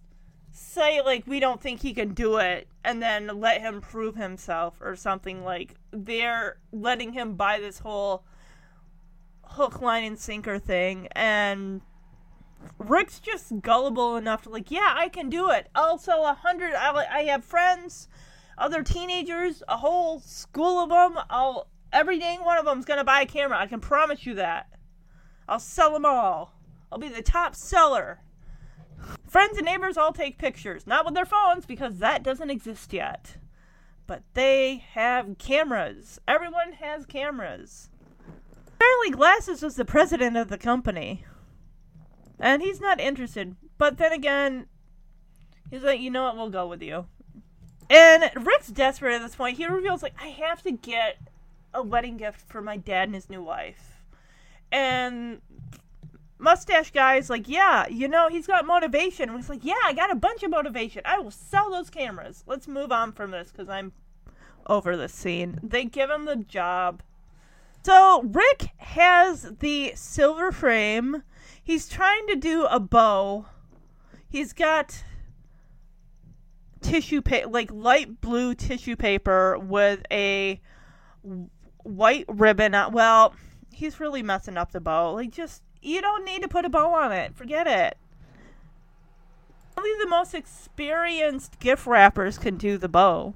say, like, we don't think he can do it, and then let him prove himself or something. Like, they're letting him buy this whole hook, line, and sinker thing, and Rick's just gullible enough to, like, yeah, I can do it. Also, 100, I have friends, other teenagers, a whole school of them. Every dang one of them's gonna buy a camera. I can promise you that. I'll sell them all. I'll be the top seller. Friends and neighbors all take pictures. Not with their phones, because that doesn't exist yet. But they have cameras. Everyone has cameras. Apparently, Glasses was the president of the company. And he's not interested. But then again, he's like, you know what, we'll go with you. And Rick's desperate at this point. He reveals, like, I have to get a wedding gift for my dad and his new wife. And Mustache Guy's like, yeah, you know, he's got motivation. And he's like, yeah, I got a bunch of motivation. I will sell those cameras. Let's move on from this because I'm over this scene. They give him the job. So Rick has the silver frame. He's trying to do a bow. He's got tissue paper, like light blue tissue paper with a white ribbon on. Well, he's really messing up the bow. Like, just, you don't need to put a bow on it. Forget it. Only the most experienced gift wrappers can do the bow.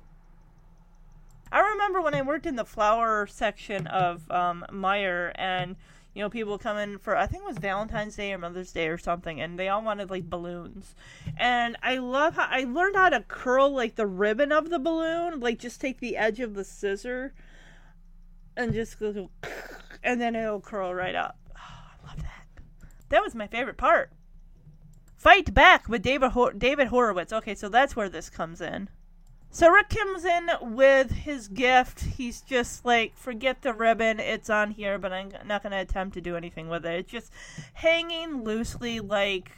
I remember when I worked in the flower section of Meijer, and, you know, people come in for, I think it was Valentine's Day or Mother's Day or something, and they all wanted, like, balloons. And I love how I learned how to curl, like, the ribbon of the balloon. Like, just take the edge of the scissor and just go, and then it'll curl right up. Oh, I love that. That was my favorite part. Fight Back with David Horowitz. Okay, so that's where this comes in. So Rick comes in with his gift. He's just like, forget the ribbon. It's on here, but I'm not going to attempt to do anything with it. It's just hanging loosely like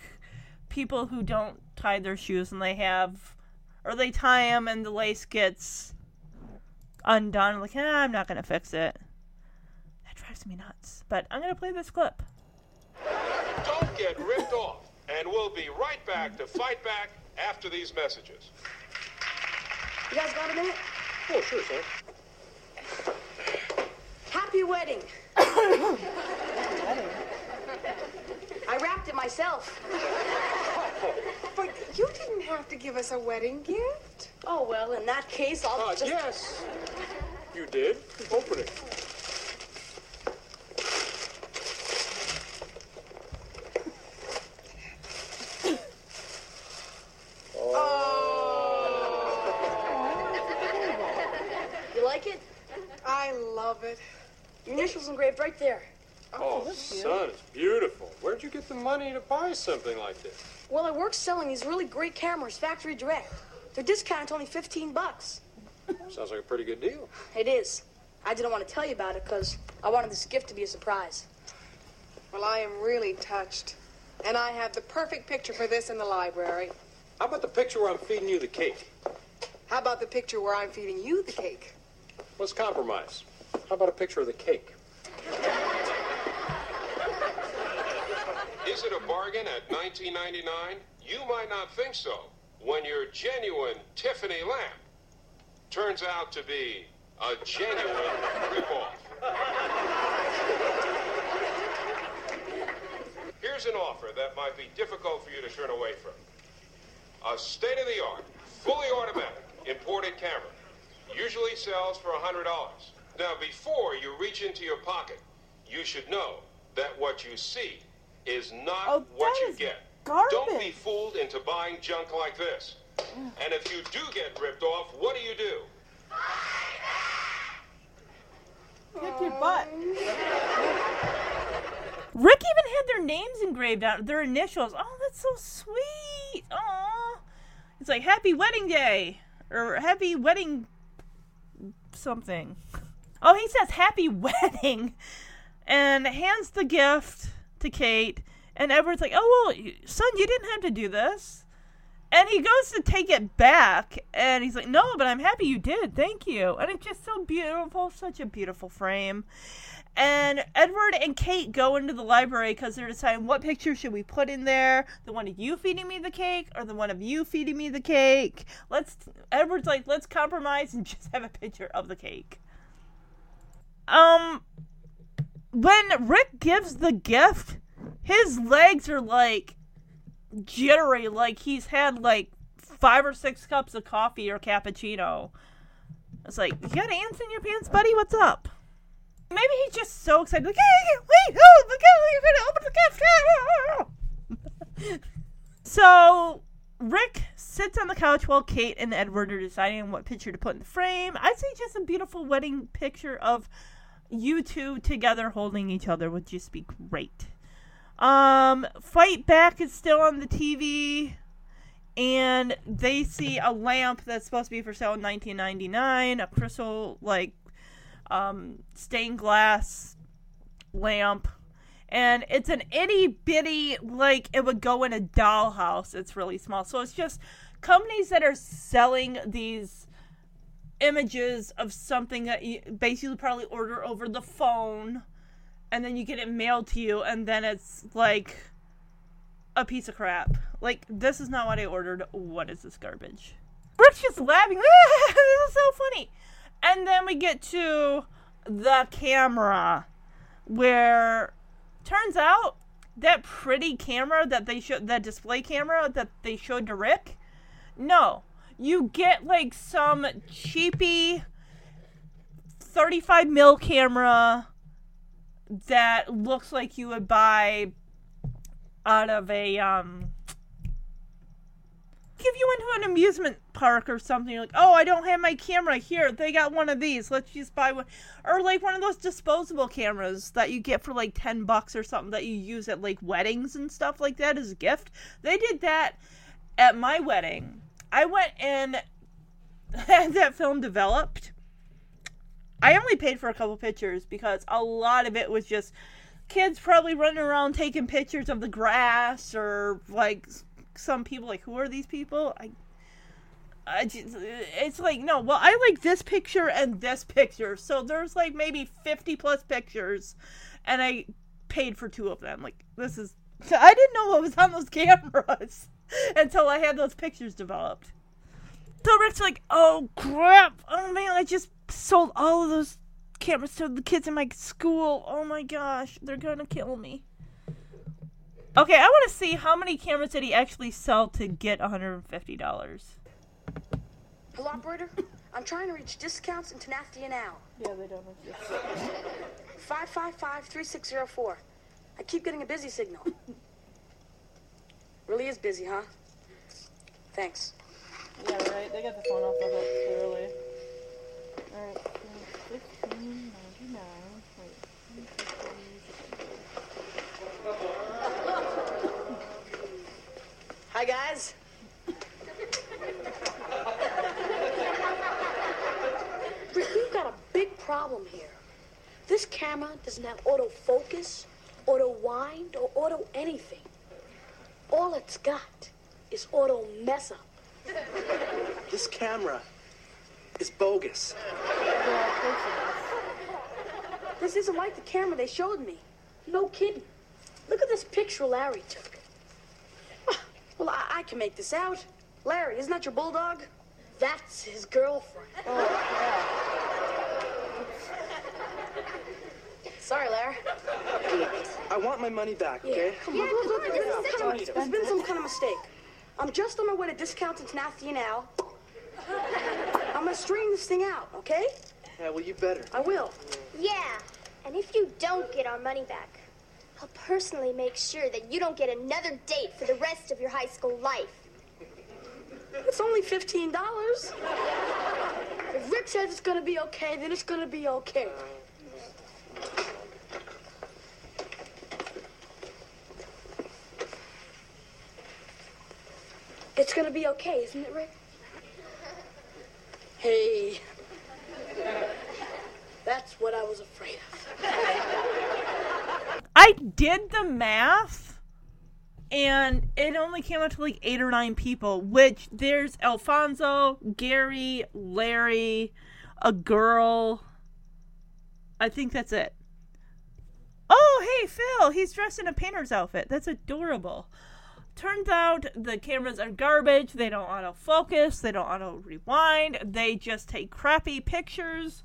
people who don't tie their shoes and they have, or they tie them and the lace gets undone. Like, I'm not going to fix it. That drives me nuts. But I'm going to play this clip. Don't get ripped off. And we'll be right back to Fight Back after these messages. You guys got a minute? Oh, sure, sir. Happy wedding. Happy wedding. I wrapped it myself. But you didn't have to give us a wedding gift. Oh, well, in that case, I'll just... Yes, you did. Open it. Your initials engraved right there. Oh, son, it's beautiful. Where'd you get the money to buy something like this? Well, I work selling these really great cameras, factory direct. Their discount's only $15. Sounds like a pretty good deal. It is. I didn't want to tell you about it because I wanted this gift to be a surprise. Well, I am really touched. And I have the perfect picture for this in the library. How about the picture where I'm feeding you the cake? How about the picture where I'm feeding you the cake? Let's compromise. How about a picture of the cake? Is it a bargain at $19.99? You might not think so when your genuine Tiffany lamp turns out to be a genuine ripoff. Here's an offer that might be difficult for you to turn away from. A state-of-the-art, fully automatic, imported camera. Usually sells for $100. Now, before you reach into your pocket, you should know that what you see is not what you get. Garbage. Don't be fooled into buying junk like this. And if you do get ripped off, what do? Kick your butt. Rick even had their names engraved out, their initials. Oh, that's so sweet. Aw. It's like, happy wedding day. Or happy wedding something. Oh, he says happy wedding and hands the gift to Kate. And Edward's like, oh, well, son, you didn't have to do this. And he goes to take it back. And he's like, no, but I'm happy you did. Thank you. And it's just so beautiful. Such a beautiful frame. And Edward and Kate go into the library because they're deciding what picture should we put in there. The one of you feeding me the cake or the one of you feeding me the cake. Edward's like, let's compromise and just have a picture of the cake. When Rick gives the gift, his legs are, like, jittery, like he's had, like, 5 or 6 cups of coffee or cappuccino. It's like, you got ants in your pants, buddy? What's up? Maybe he's just so excited, like, hey, wait, oh, look out, you're gonna open the gift! So, Rick sits on the couch while Kate and Edward are deciding what picture to put in the frame. I'd say just a beautiful wedding picture of you two together holding each other would just be great. Fight Back is still on the TV. and they see a lamp that's supposed to be for sale in 1999, a crystal, like, stained glass lamp. And it's an itty bitty, like, it would go in a dollhouse. It's really small. So it's just companies that are selling these images of something that you basically probably order over the phone, and then you get it mailed to you, and then it's like a piece of crap. Like, this is not what I ordered. What is this garbage? Brooke's just laughing. This is so funny. And then we get to the camera, where turns out that pretty camera that they showed, that display camera that they showed to Rick, no, you get like some cheapy 35 mil camera that looks like you would buy out of a, if you went to an amusement park or something, you're like, oh, I don't have my camera here. They got one of these. Let's just buy one. Or like one of those disposable cameras that you get for like $10 or something that you use at like weddings and stuff like that as a gift. They did that at my wedding. I went and had that film developed. I only paid for a couple pictures because a lot of it was just kids probably running around taking pictures of the grass, or like some people like, who are these people? I just, it's like, no, well, I like this picture and this picture. So there's like maybe 50 plus pictures, and I paid for two of them. Like, this is, I didn't know what was on those cameras until I had those pictures developed. So Rick's like, oh crap, oh man, I just sold all of those cameras to the kids in my school. Oh my gosh, they're gonna kill me. Okay, I want to see how many cameras did he actually sell to get $150. Hello, operator. I'm trying to reach Discounts Internationale now. Yeah, they don't have 555-3604. I keep getting a busy signal. Really is busy, huh? Thanks. Yeah, right. They got the phone off the hook, clearly. All right. 1599. Hi, guys. Rick, we've got a big problem here. This camera doesn't have autofocus, auto-wind, or auto-anything. All it's got is auto-mess-up. This camera is bogus. This isn't like the camera they showed me. No kidding. Look at this picture Larry took. Well, I can make this out. Larry, isn't that your bulldog? That's his girlfriend. Oh, yeah. Sorry, Larry. I want my money back, okay? Yeah, come on. Come on. There's been some kind of mistake. I'm just on my way to Discounts Internationale now. I'm going to string this thing out, okay? Yeah, well, you better. I will. Yeah, and if you don't get our money back, I'll personally make sure that you don't get another date for the rest of your high school life. It's only $15. If Rick says it's gonna be okay, then it's gonna be okay. It's gonna be okay, isn't it, Rick? Hey. That's what I was afraid of. I did the math, and it only came out to like 8 or 9 people, which there's Alfonso, Gary, Larry, a girl. I think that's it. Oh, hey, Phil, he's dressed in a painter's outfit. That's adorable. Turns out the cameras are garbage. They don't autofocus. They don't auto-rewind. They just take crappy pictures.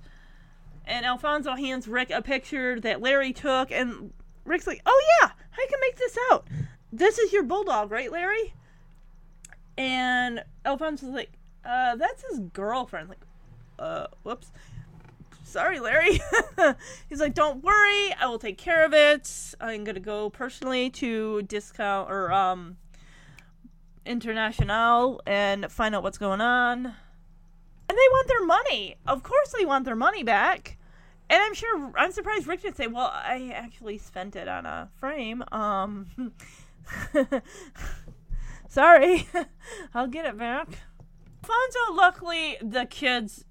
And Alfonso hands Rick a picture that Larry took, and Rick's like, oh yeah, I can make this out. This is your bulldog, right, Larry? And Alfonso's like, that's his girlfriend. Like, whoops. Sorry, Larry. He's like, don't worry, I will take care of it. I'm gonna go personally to Discount or Internationale and find out what's going on. And they want their money. Of course they want their money back. And I'm surprised Rick didn't say, well, I actually spent it on a frame. Sorry. I'll get it back. Fonzo, luckily, the kids,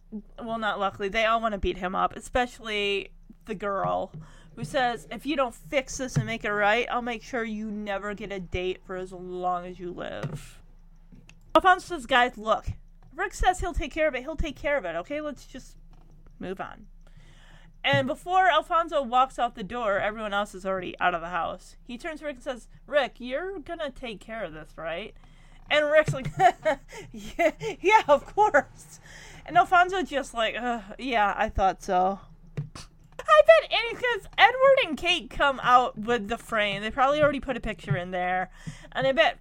well, not luckily, they all want to beat him up, especially the girl who says, if you don't fix this and make it right, I'll make sure you never get a date for as long as you live. Alfonso says, guys, look, Rick says he'll take care of it. He'll take care of it, okay? Let's just move on. And before Alfonso walks out the door, everyone else is already out of the house. He turns to Rick and says, Rick, you're going to take care of this, right? And Rick's like, yeah, of course. And Alfonso just like, yeah, I thought so. I bet any, because Edward and Kate come out with the frame. They probably already put a picture in there. And I bet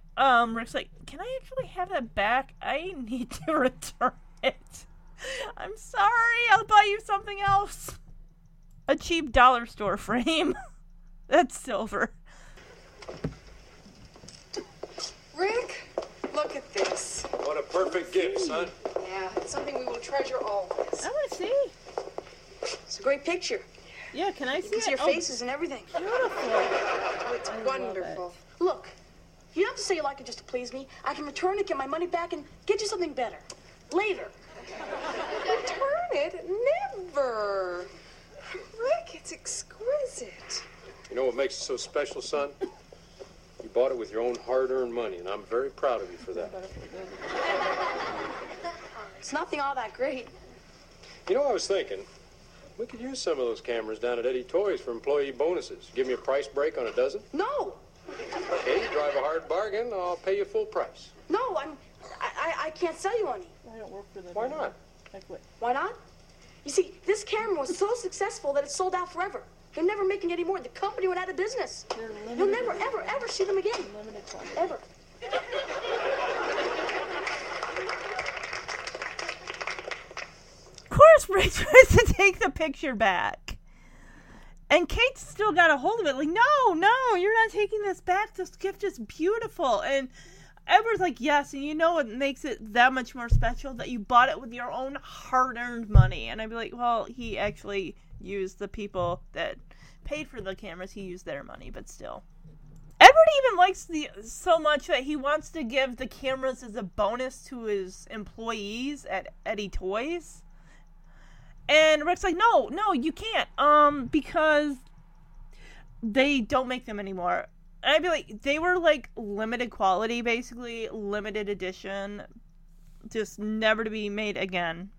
Rick's like, can I actually have that back? I need to return it. I'm sorry, I'll buy you something else. A cheap dollar store frame. That's silver. Rick, look at this. What a perfect gift, son. Yeah, it's something we will treasure always. I want to see. It's a great picture. Yeah, can I see it? You can see your faces and everything. Beautiful. Oh, it's wonderful. Look, you don't have to say you like it just to please me. I can return it, get my money back, and get you something better. Later. Return it? Never. Rick, it's exquisite. You know what makes it so special, son? You bought it with your own hard-earned money, and I'm very proud of you for that. It's nothing all that great. You know, I was thinking, we could use some of those cameras down at Eddie Toys for employee bonuses. Give me a price break on a dozen? No! Okay, you drive a hard bargain, I'll pay you full price. No, I can't sell you any. I don't work for them. Why not? I quit. Why not? You see, this camera was so successful that it sold out forever. They're never making any more. The company went out of business. You'll never, ever, ever see them again. Ever. Of course, Rick tries to take the picture back. And Kate's still got a hold of it. Like, no, you're not taking this back. This gift is beautiful. And Edward's like, yes, and you know what makes it that much more special? That you bought it with your own hard-earned money. And I'd be like, well, he actually used the people that paid for the cameras. He used their money, but still. Edward even likes so much that he wants to give the cameras as a bonus to his employees at Eddie Toys. And Rick's like, no, you can't, because they don't make them anymore. And I'd be like, they were, like, limited quality, basically. Limited edition. Just never to be made again.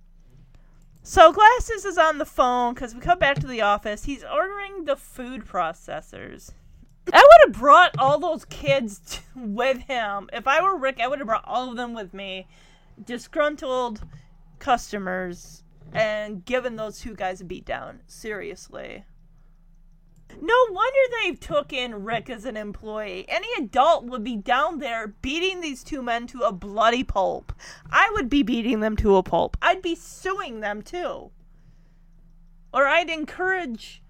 So, Glasses is on the phone, because we come back to the office. He's ordering the food processors. I would have brought all those kids with him. If I were Rick, I would have brought all of them with me. Disgruntled customers. And given those two guys a beatdown. Seriously. No wonder they took in Rick as an employee. Any adult would be down there beating these two men to a bloody pulp. I would be beating them to a pulp. I'd be suing them, too. Or I'd encourage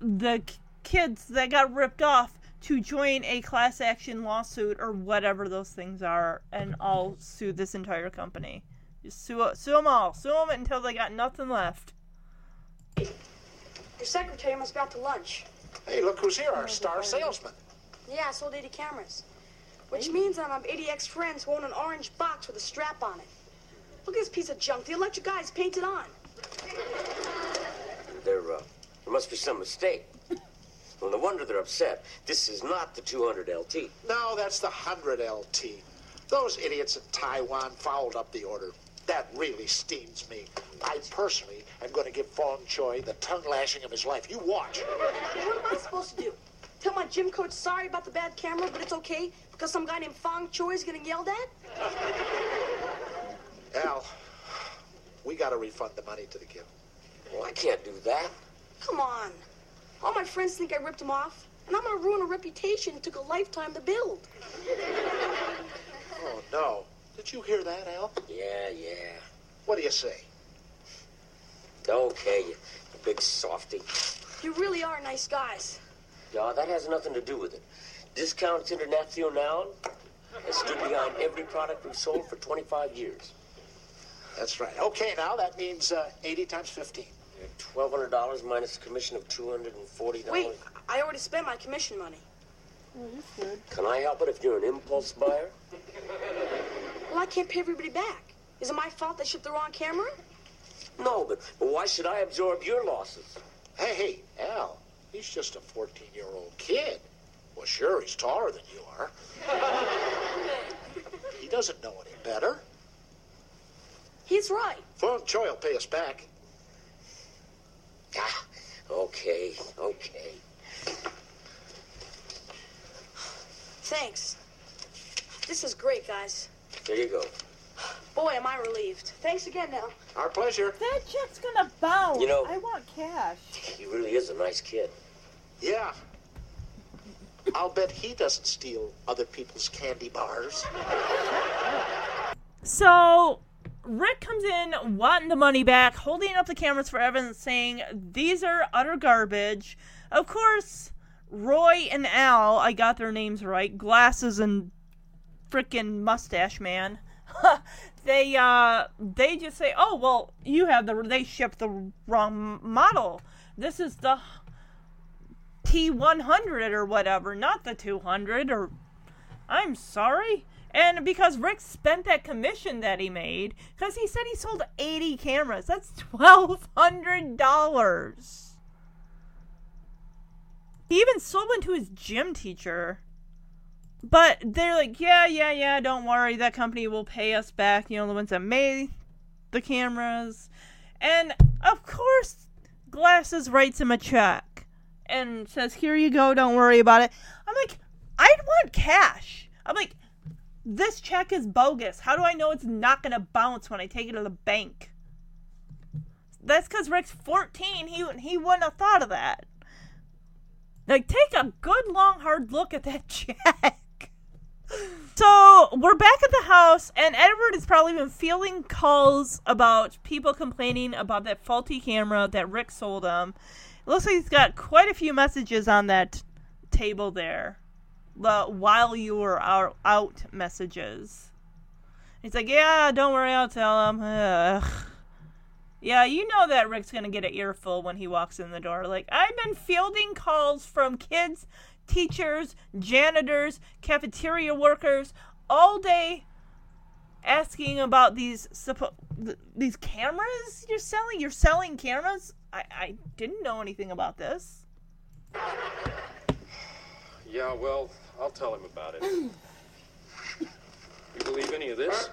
the kids that got ripped off to join a class action lawsuit or whatever those things are, and I'll sue this entire company. Just sue them all. Sue them until they got nothing left. Your secretary must be out to lunch. Hey, look who's here, our star salesman. Yeah, I sold 80 cameras. Which means I'm 80 ex-friends who own an orange box with a strap on it. Look at this piece of junk. The electric guy's painted on. There must be some mistake. Well, no wonder they're upset. This is not the 200 LT. No, that's the 100 LT. Those idiots in Taiwan fouled up the order. That really steams me. I personally am going to give Fong Choi the tongue lashing of his life. You watch. What am I supposed to do? Tell my gym coach sorry about the bad camera, but it's okay because some guy named Fong Choi is getting yelled at? Al, we got to refund the money to the kid. Well, I can't do that. Come on. All my friends think I ripped him off, and I'm going to ruin a reputation it took a lifetime to build. Oh, no. Did you hear that, Al? Yeah. What do you say? Okay, you big softy. You really are nice guys. No, that has nothing to do with it. Discounts Internationale has stood behind every product we've sold for 25 years. That's right. Okay, now that means 80 times 15. $1,200 minus a commission of $240. Wait, I already spent my commission money. Oh, that's good. Can I help it if you're an impulse buyer? Well, I can't pay everybody back. Is it my fault they shipped the wrong camera? No, but why should I absorb your losses? Hey, Al, he's just a 14-year-old kid. Well, sure, he's taller than you are. He doesn't know any better. He's right. Fong Choi will pay us back. Ah, okay. Thanks. This is great, guys. There you go. Boy, am I relieved. Thanks again, Nell. Our pleasure. That check's gonna bounce. You know, I want cash. He really is a nice kid. Yeah. I'll bet he doesn't steal other people's candy bars. So, Rick comes in wanting the money back, holding up the cameras for Evan, saying, these are utter garbage. Of course, Roy and Al, I got their names right, Glasses and frickin' Mustache Man, they just say, oh, well, you have they shipped the wrong model. This is the T100 or whatever, not the 200, or I'm sorry. And because Rick spent that commission that he made, because he said he sold 80 cameras, that's $1,200. He even sold one to his gym teacher. But they're like, yeah, don't worry, that company will pay us back, you know, the ones that made the cameras. And, of course, Glasses writes him a check and says, here you go, don't worry about it. I'm like, I'd want cash. I'm like, this check is bogus. How do I know it's not going to bounce when I take it to the bank? That's because Rick's 14. He wouldn't have thought of that. Like, take a good, long, hard look at that check. So, we're back at the house, and Edward has probably been fielding calls about people complaining about that faulty camera that Rick sold him. It looks like he's got quite a few messages on that table there. The while you were out messages. He's like, yeah, don't worry, I'll tell him. Ugh. Yeah, you know that Rick's going to get an earful when he walks in the door. Like, I've been fielding calls from kids, teachers, janitors, cafeteria workers all day asking about these cameras you're selling. You're selling cameras? I didn't know anything about this. Yeah, well, I'll tell him about it. You believe any of this?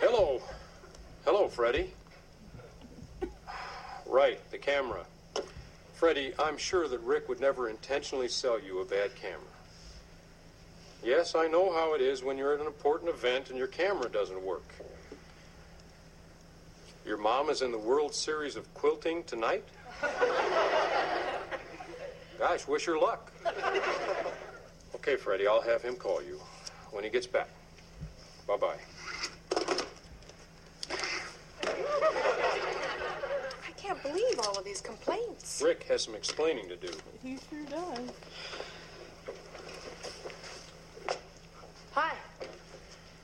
Hello, Freddy. Right, the camera. Freddy, I'm sure that Rick would never intentionally sell you a bad camera. Yes, I know how it is when you're at an important event and your camera doesn't work. Your mom is in the World Series of Quilting tonight? Gosh, wish her luck. Okay, Freddy, I'll have him call you when he gets back. Bye-bye. I can't believe all of these complaints. Rick has some explaining to do. He sure does. Hi.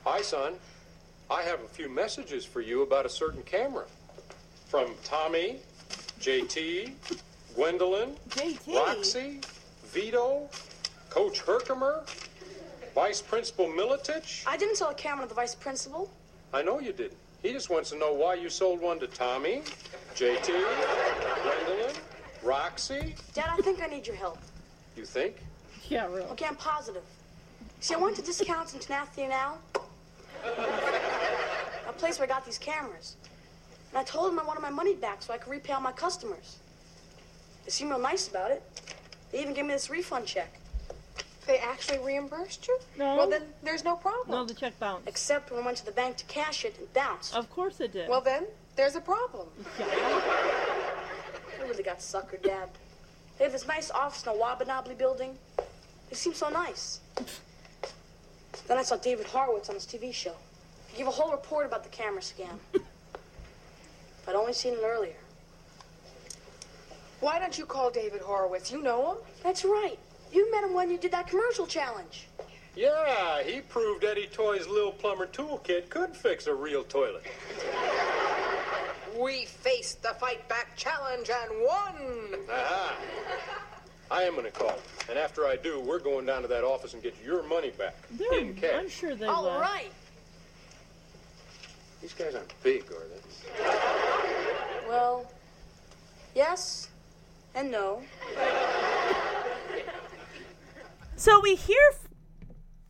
Hi, son. I have a few messages for you about a certain camera. From Tommy, JT, Gwendolyn, JT. Roxy, Vito, Coach Herkimer, Vice Principal Militich. I didn't sell a camera to the Vice Principal. I know you didn't. He just wants to know why you sold one to Tommy, JT, Gwendolyn, Roxy. Dad, I think I need your help. You think? Yeah, really. Okay, I'm positive. See, I went to Discounts Internationale, a place where I got these cameras. And I told them I wanted my money back so I could repay all my customers. They seemed real nice about it. They even gave me this refund check. They actually reimbursed you? No. Well, then there's no problem. No, the check bounced. Except when I went to the bank to cash it, it bounced. Of course it did. Well, then there's a problem. Yeah. I really got suckered, Dad. They have this nice office in a Wabanabli building. It seemed so nice. Then I saw David Horowitz on his TV show. He gave a whole report about the camera scam. If I'd only seen it earlier. Why don't you call David Horowitz? You know him? That's right. You met him when you did that commercial challenge. Yeah, he proved Eddie Toy's Little Plumber Toolkit could fix a real toilet. We faced the Fight Back Challenge and won. Uh-huh. I am going to call him. And after I do, we're going down to that office and get your money back in cash. I'm sure they will. All right. These guys aren't big, are they? Well, yes and no. So we hear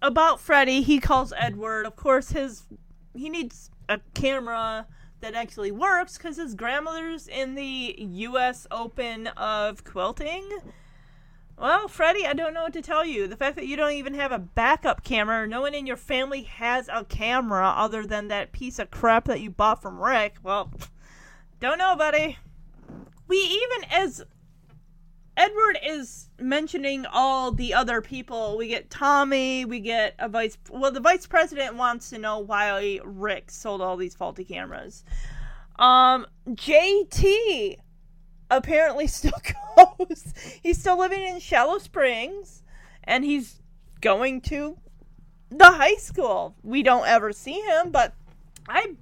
about Freddy. He calls Edward. Of course, he needs a camera that actually works because his grandmother's in the U.S. Open of quilting. Well, Freddy, I don't know what to tell you. The fact that you don't even have a backup camera, no one in your family has a camera other than that piece of crap that you bought from Rick. Well, don't know, buddy. We even, as Edward is mentioning all the other people, we get Tommy, we get a vice... Well, the vice president wants to know why Rick sold all these faulty cameras. JT... apparently still goes. He's still living in Shallow Springs, and he's going to the high school. We don't ever see him, but I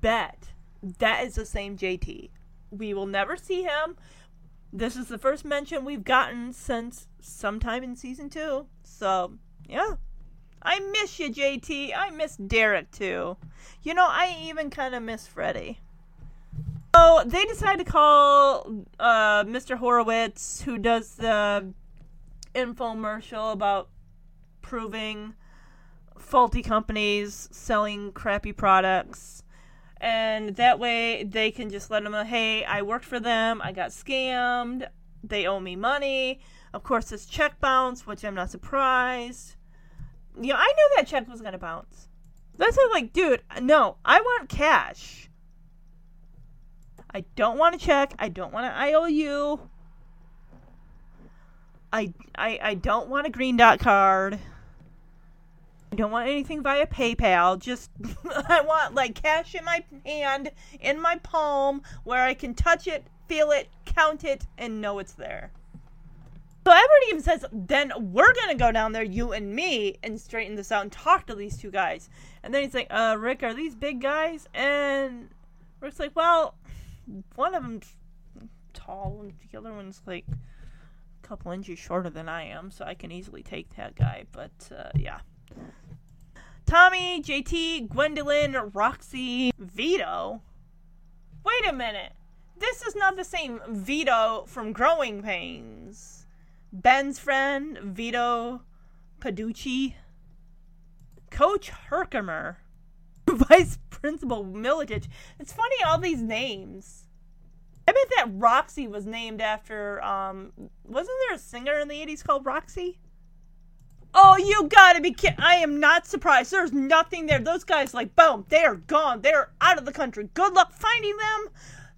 bet that is the same JT. We will never see him. This is the first mention we've gotten since sometime in season 2. So, yeah. I miss you, JT. I miss Derek, too. You know, I even kind of miss Freddy. So they decide to call Mr. Horowitz, who does the infomercial about proving faulty companies selling crappy products. And that way they can just let them know, hey, I worked for them, I got scammed, they owe me money. Of course, this check bounced, which I'm not surprised. You know, I knew that check was going to bounce. That's like, dude, no, I want cash. I don't want to check. I don't want an IOU. I don't want a green dot card. I don't want anything via PayPal. Just, I want, like, cash in my hand, in my palm, where I can touch it, feel it, count it, and know it's there. So everybody even says, then we're going to go down there, you and me, and straighten this out and talk to these two guys. And then he's like, Rick, are these big guys? And Rick's like, well... one of them's tall, and the other one's like a couple inches shorter than I am, so I can easily take that guy. But, yeah. Tommy, JT, Gwendolyn, Roxy, Vito. Wait a minute. This is not the same Vito from Growing Pains. Ben's friend, Vito Paducci. Coach Herkimer. Vice Principal Milicic. It's funny, all these names. I bet that Roxy was named after, wasn't there a singer in the 80s called Roxy? Oh, you gotta be kidding. I am not surprised. There's nothing there. Those guys, like, boom, they are gone. They are out of the country. Good luck finding them.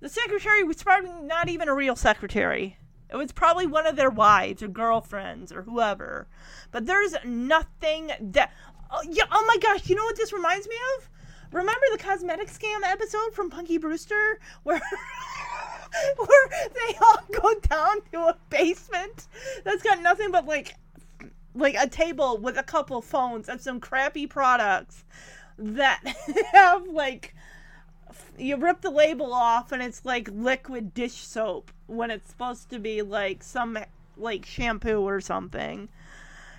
The secretary was probably not even a real secretary. It was probably one of their wives or girlfriends or whoever. But there's nothing that... Oh, yeah, oh my gosh, you know what this reminds me of? Remember the cosmetic scam episode from Punky Brewster where where they all go down to a basement that's got nothing but like a table with a couple phones and some crappy products that have like, you rip the label off and it's like liquid dish soap when it's supposed to be like some like shampoo or something.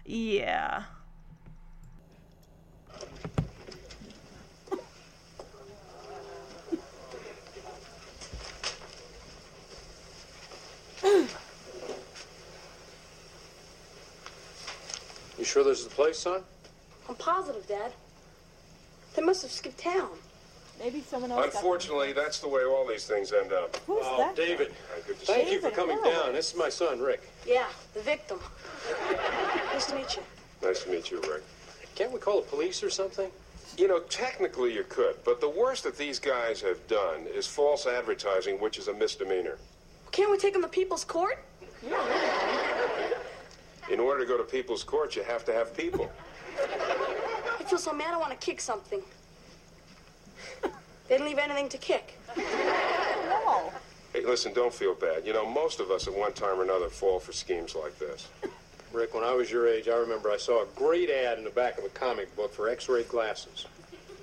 Yeah. You sure this is the place, son? I'm positive, Dad. They must have skipped town. Maybe someone else. Unfortunately, that's the way all these things end up. Who's that? David. Thank you for coming down. This is my son, Rick. Yeah, the victim. Nice to meet you. Nice to meet you, Rick. Can't we call the police or something? You know, technically you could, but the worst that these guys have done is false advertising, which is a misdemeanor. Can't we take them to People's Court? Yeah. In order to go to People's Court, you have to have people. I feel so mad I want to kick something. They didn't leave anything to kick. No. Hey, listen, don't feel bad. You know, most of us at one time or another fall for schemes like this. Rick, when I was your age, I remember I saw a great ad in the back of a comic book for X-ray glasses.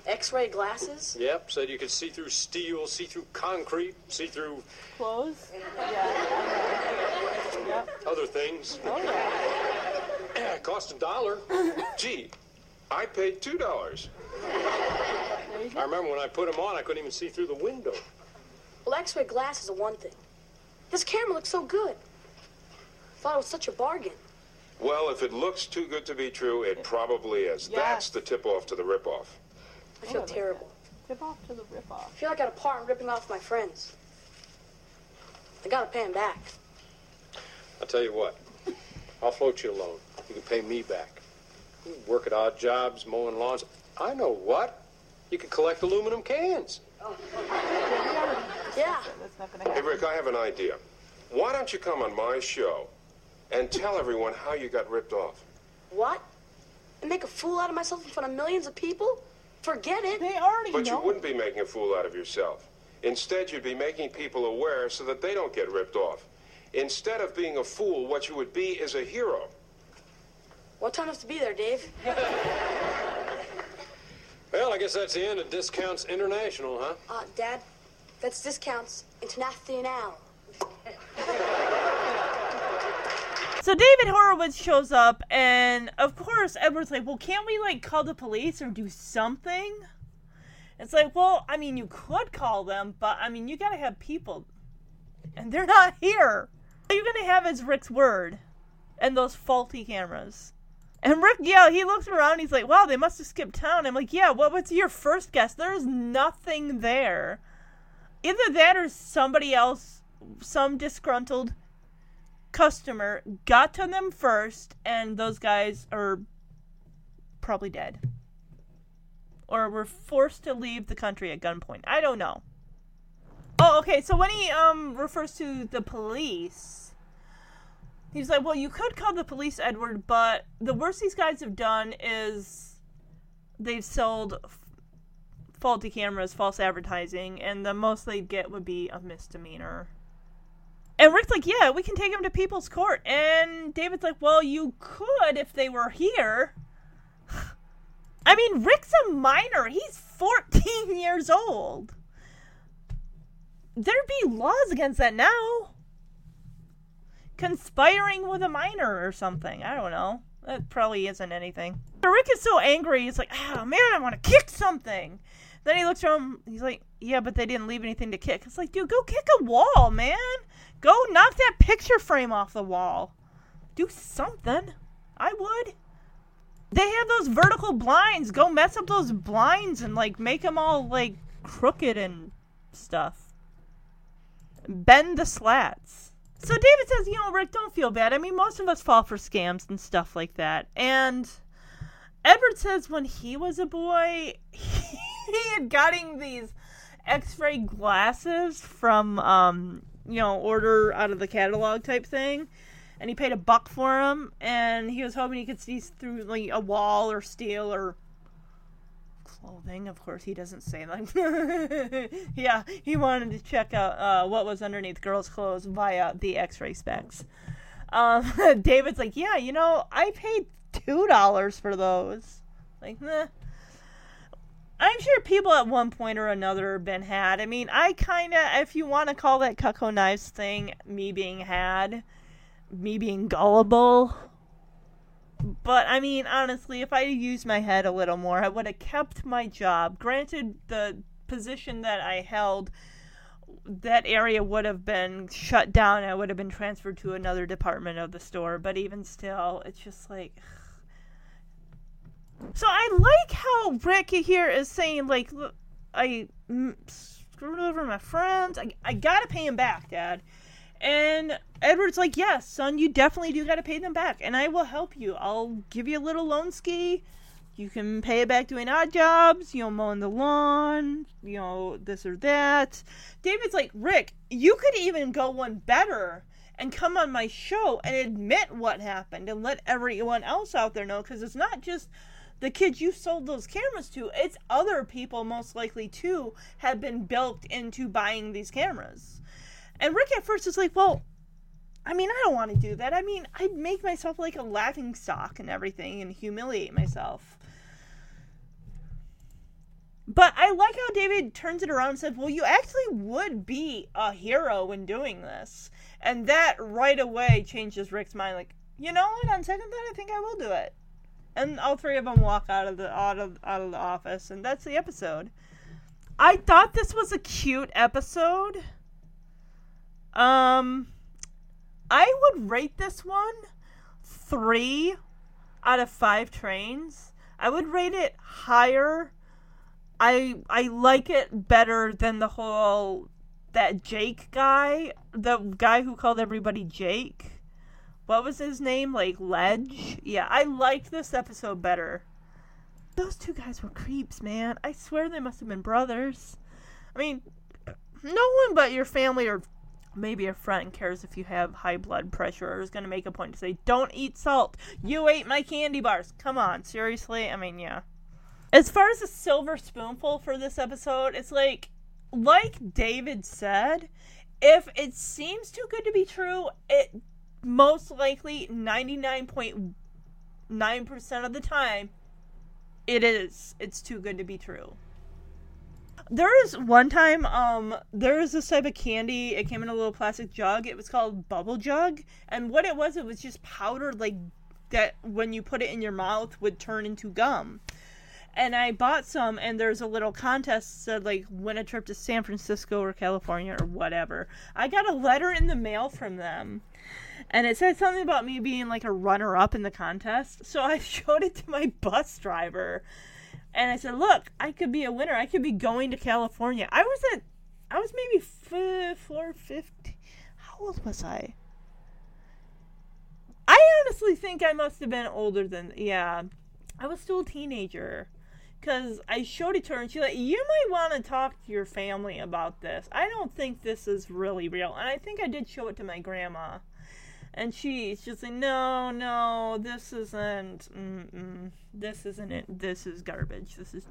X-ray glasses? Yep, said you could see through steel, see through concrete, see through... clothes? Yeah. Yep. Other things. Oh, yeah. Cost $1. Gee, I paid $2. I remember when I put them on, I couldn't even see through the window. Well, X-ray glass is the one thing. This camera looks so good. I thought it was such a bargain. Well, if it looks too good to be true, it probably is. Yes. That's the tip-off to the rip-off. I feel terrible. Tip-off to the rip-off. I feel like I got a part in ripping off my friends. I gotta pay him back. I'll tell you what. I'll float you a loan. You can pay me back. You can work at odd jobs, mowing lawns. I know what. You can collect aluminum cans. Oh. Yeah. That's not gonna happen. Hey, Rick, I have an idea. Why don't you come on my show and tell everyone how you got ripped off? What? And make a fool out of myself in front of millions of people? Forget it. They already know. But you wouldn't be making a fool out of yourself. Instead, you'd be making people aware so that they don't get ripped off. Instead of being a fool, what you would be is a hero. What time is to be there, Dave? Well, I guess that's the end of Discounts International, huh? Dad, that's Discounts International. So David Horowitz shows up, and of course, Edward's like, well, can't we, like, call the police or do something? It's like, well, I mean, you could call them, but, I mean, you gotta have people. And they're not here. All you're gonna have is Rick's word. And those faulty cameras. And Rick, yeah, he looks around, he's like, wow, they must have skipped town. I'm like, yeah, what was your first guess? There's nothing there. Either that or somebody else, some disgruntled customer got to them first, and those guys are probably dead or were forced to leave the country at gunpoint. I don't know. Oh, okay. So when he refers to the police, he's like, well, you could call the police, Edward, but the worst these guys have done is they've sold faulty cameras, false advertising, and the most they'd get would be a misdemeanor. And Rick's like, yeah, we can take him to people's court. And David's like, well, you could if they were here. I mean, Rick's a minor. He's 14 years old. There'd be laws against that now. Conspiring with a minor or something. I don't know. That probably isn't anything. But Rick is so angry. He's like, oh, man, I want to kick something. Then he looks at him. He's like, yeah, but they didn't leave anything to kick. It's like, dude, go kick a wall, man. Go knock that picture frame off the wall. Do something. I would. They have those vertical blinds. Go mess up those blinds and, like, make them all, like, crooked and stuff. Bend the slats. So David says, you know, Rick, don't feel bad. I mean, most of us fall for scams and stuff like that. And Edward says when he was a boy, he had gotten these X-ray glasses from, you know, order out of the catalog type thing, and he paid $1 for them, and he was hoping he could see through, like, a wall or steel or clothing. Of course, he doesn't say that. Yeah, he wanted to check out what was underneath girls' clothes via the X-ray specs. David's like, yeah, you know, I paid $2 for those. Like, meh. I'm sure people at one point or another have been had. I mean, I kind of, if you want to call that Cuckold Knives thing, me being had, me being gullible. But, I mean, honestly, if I had used my head a little more, I would have kept my job. Granted, the position that I held, that area would have been shut down. I would have been transferred to another department of the store. But even still, it's just like... So I like how Rick here is saying, like, look, I screwed over my friends. I gotta pay him back, Dad. And Edward's like, yes, son, you definitely do gotta pay them back. And I will help you. I'll give you a little loan ski. You can pay it back doing odd jobs, you know, mowing the lawn, you know, this or that. David's like, Rick, you could even go one better and come on my show and admit what happened and let everyone else out there know, because it's not just... the kids you sold those cameras to, it's other people most likely too have been bilked into buying these cameras. And Rick at first is like, well, I mean, I don't want to do that. I mean, I'd make myself like a laughing stock and everything and humiliate myself. But I like how David turns it around and said, well, you actually would be a hero when doing this. And that right away changes Rick's mind. Like, you know what? On second thought, I think I will do it. And all three of them walk out of the office. And that's the episode. I thought this was a cute episode. I would rate this one 3 out of 5 trains. I would rate it higher. I like it better than the whole, that Jake guy, the guy who called everybody Jake. What was his name? Like, Ledge? Yeah, I liked this episode better. Those two guys were creeps, man. I swear they must have been brothers. I mean, no one but your family or maybe a friend cares if you have high blood pressure or is going to make a point to say, don't eat salt. You ate my candy bars. Come on, seriously? I mean, yeah. As far as the silver spoonful for this episode, it's like David said, if it seems too good to be true, it most likely 99.9% of the time, it is. It's too good to be true. There is one time, there was this type of candy. It came in a little plastic jug. It was called Bubble Jug. And what it was just powdered, like, that when you put it in your mouth would turn into gum. And I bought some, and there's a little contest that said, like, win a trip to San Francisco or California or whatever. I got a letter in the mail from them, and it said something about me being, like, a runner-up in the contest. So I showed it to my bus driver, and I said, look, I could be a winner. I could be going to California. I was maybe 450. How old was I? I honestly think I must have been older than, yeah. I was still a teenager. Because I showed it to her and she's like, you might want to talk to your family about this. I don't think this is really real. And I think I did show it to my grandma. And she's just like, no, this isn't, this isn't it. This is garbage. This is,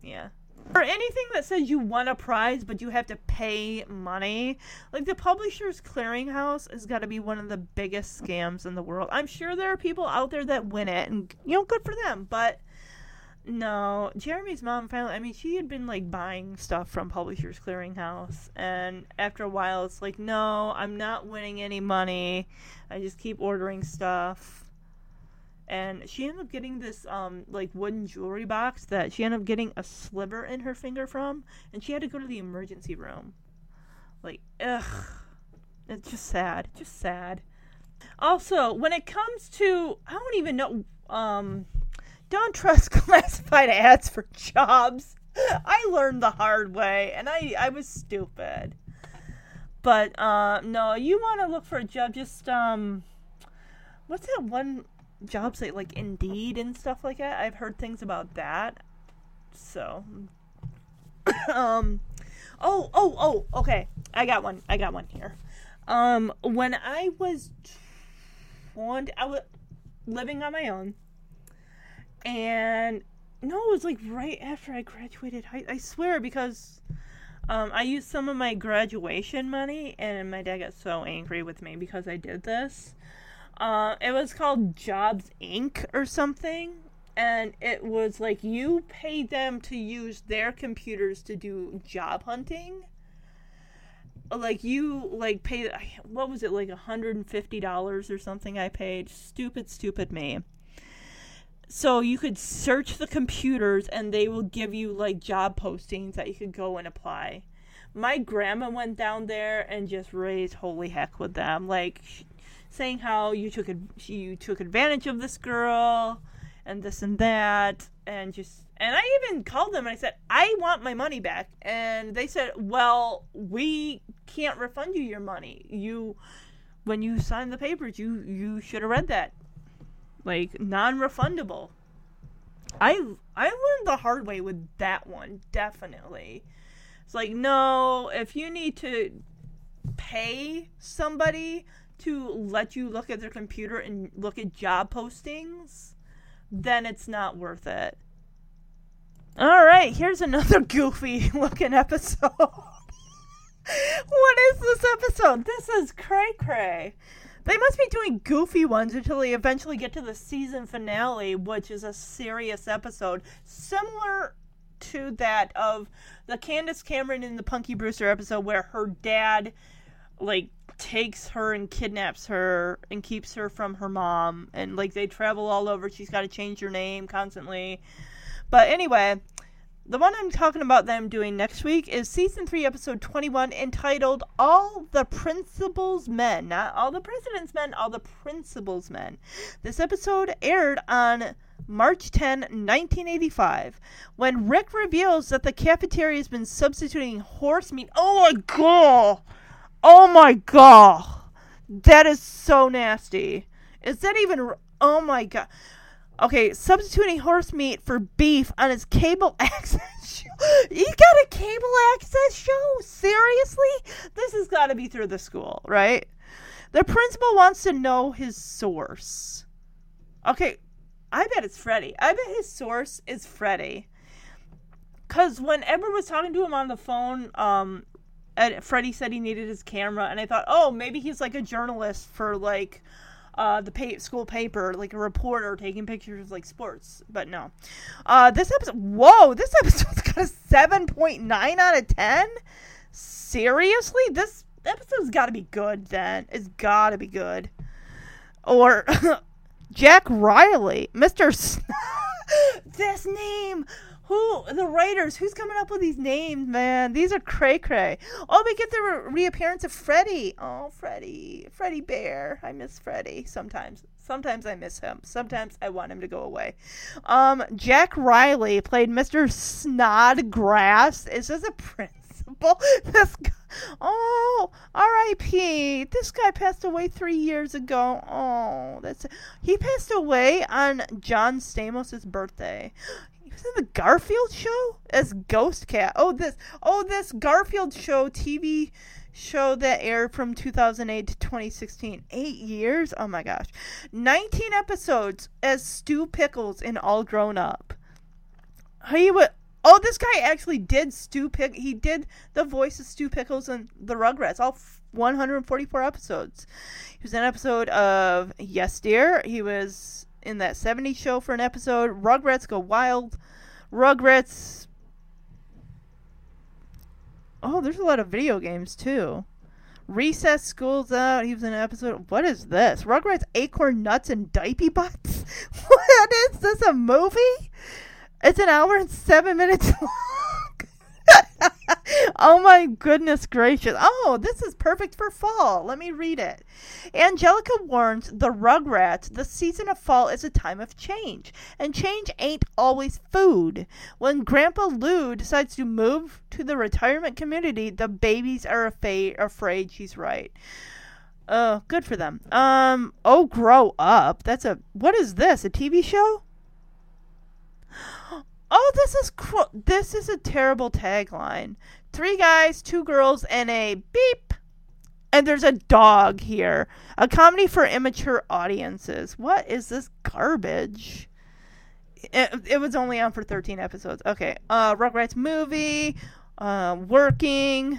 yeah. Or anything that says you won a prize but you have to pay money. Like, the Publishers Clearinghouse has got to be one of the biggest scams in the world. I'm sure there are people out there that win it and, you know, good for them. But no, Jeremy's mom finally, I mean, she had been, like, buying stuff from Publishers Clearinghouse, and after a while it's like, no, I'm not winning any money. I just keep ordering stuff. And she ended up getting this, like, wooden jewelry box that she ended up getting a sliver in her finger from. And she had to go to the emergency room. Like, ugh. It's just sad. Just sad. Also, when it comes to, I don't even know, don't trust classified ads for jobs. I learned the hard way, and I was stupid. But, no, you want to look for a job, just, what's that one job site, like Indeed and stuff like that? I've heard things about that. So, okay. I got one here. When I was 20, I was living on my own, and no, it was like right after I graduated high. I swear, because I used some of my graduation money, and my dad got so angry with me because I did this. It was called Jobs Inc. or something, and it was like you pay them to use their computers to do job hunting. Like, you, like, pay, what was it, like $150 or something I paid? Stupid me. So you could search the computers, and they will give you, like, job postings that you could go and apply. My grandma went down there and just raised holy heck with them, like, saying how you took advantage of this girl and this and that, and just, and I even called them and I said, I want my money back. And they said, well, we can't refund you your money. You, when you signed the papers, you should have read that. Like, non-refundable. I learned the hard way with that one, definitely. It's like, no, if you need to pay somebody to let you look at their computer and look at job postings, then it's not worth it. All right, here's another goofy looking episode. What is this episode? This is cray cray. They must be doing goofy ones until they eventually get to the season finale, which is a serious episode. Similar to that of the Candace Cameron in the Punky Brewster episode where her dad, like, takes her and kidnaps her and keeps her from her mom. And, like, they travel all over. She's got to change her name constantly. But anyway, the one I'm talking about that I'm doing next week is Season 3, Episode 21, entitled All the Principal's Men. Not All the President's Men, All the Principal's Men. This episode aired on March 10, 1985, when Rick reveals that the cafeteria has been substituting horse meat. Oh my god! Oh my god! That is so nasty. Is that even... Oh my god. Okay, substituting horse meat for beef on his cable access show. You got a cable access show? Seriously? This has got to be through the school, right? The principal wants to know his source. Okay, I bet it's Freddie. I bet his source is Freddie. Because when Edward was talking to him on the phone, Freddie said he needed his camera. And I thought, oh, maybe he's like a journalist for like... school paper, like a reporter taking pictures of, like, sports. But no. This episode's got a 7.9 out of 10? Seriously? This episode's gotta be good, then. It's gotta be good. Or, Jack Riley. Mr. This name! The writers, who's coming up with these names, man? These are cray-cray. Oh, we get the reappearance of Freddie. Oh, Freddie Bear. I miss Freddie sometimes. Sometimes I miss him. Sometimes I want him to go away. Jack Riley played Mr. Snodgrass. Is this a principal? This guy, R.I.P. This guy passed away 3 years ago. Oh, he passed away on John Stamos' birthday. Is it the Garfield show? As Ghost Cat. This Garfield show, TV show that aired from 2008 to 2016. 8 years? Oh my gosh. 19 episodes as Stu Pickles in All Grown Up. This guy actually did Stu Pickles. He did the voice of Stu Pickles in the Rugrats. All 144 episodes. He was in an episode of Yes Dear. He was in that 70s show for an episode, Rugrats Go Wild, Rugrats... Oh, there's a lot of video games, too. Recess, School's Out, he was in an episode... What is this? Rugrats Acorn Nuts and Diapy Butts? What is this, a movie? It's 1 hour and 7 minutes long. Oh my goodness gracious. Oh, this is perfect for fall. Let me read it. Angelica warns the Rugrats the season of fall is a time of change, and change ain't always food. When Grandpa Lou decides to move to the retirement community, the babies are afraid she's right. Good for them. Grow Up. What is this, a TV show? Oh, this is a terrible tagline. 3 guys, 2 girls, and a beep. And there's a dog here. A comedy for immature audiences. What is this garbage? It was only on for 13 episodes. Okay. Rugrats movie. Working.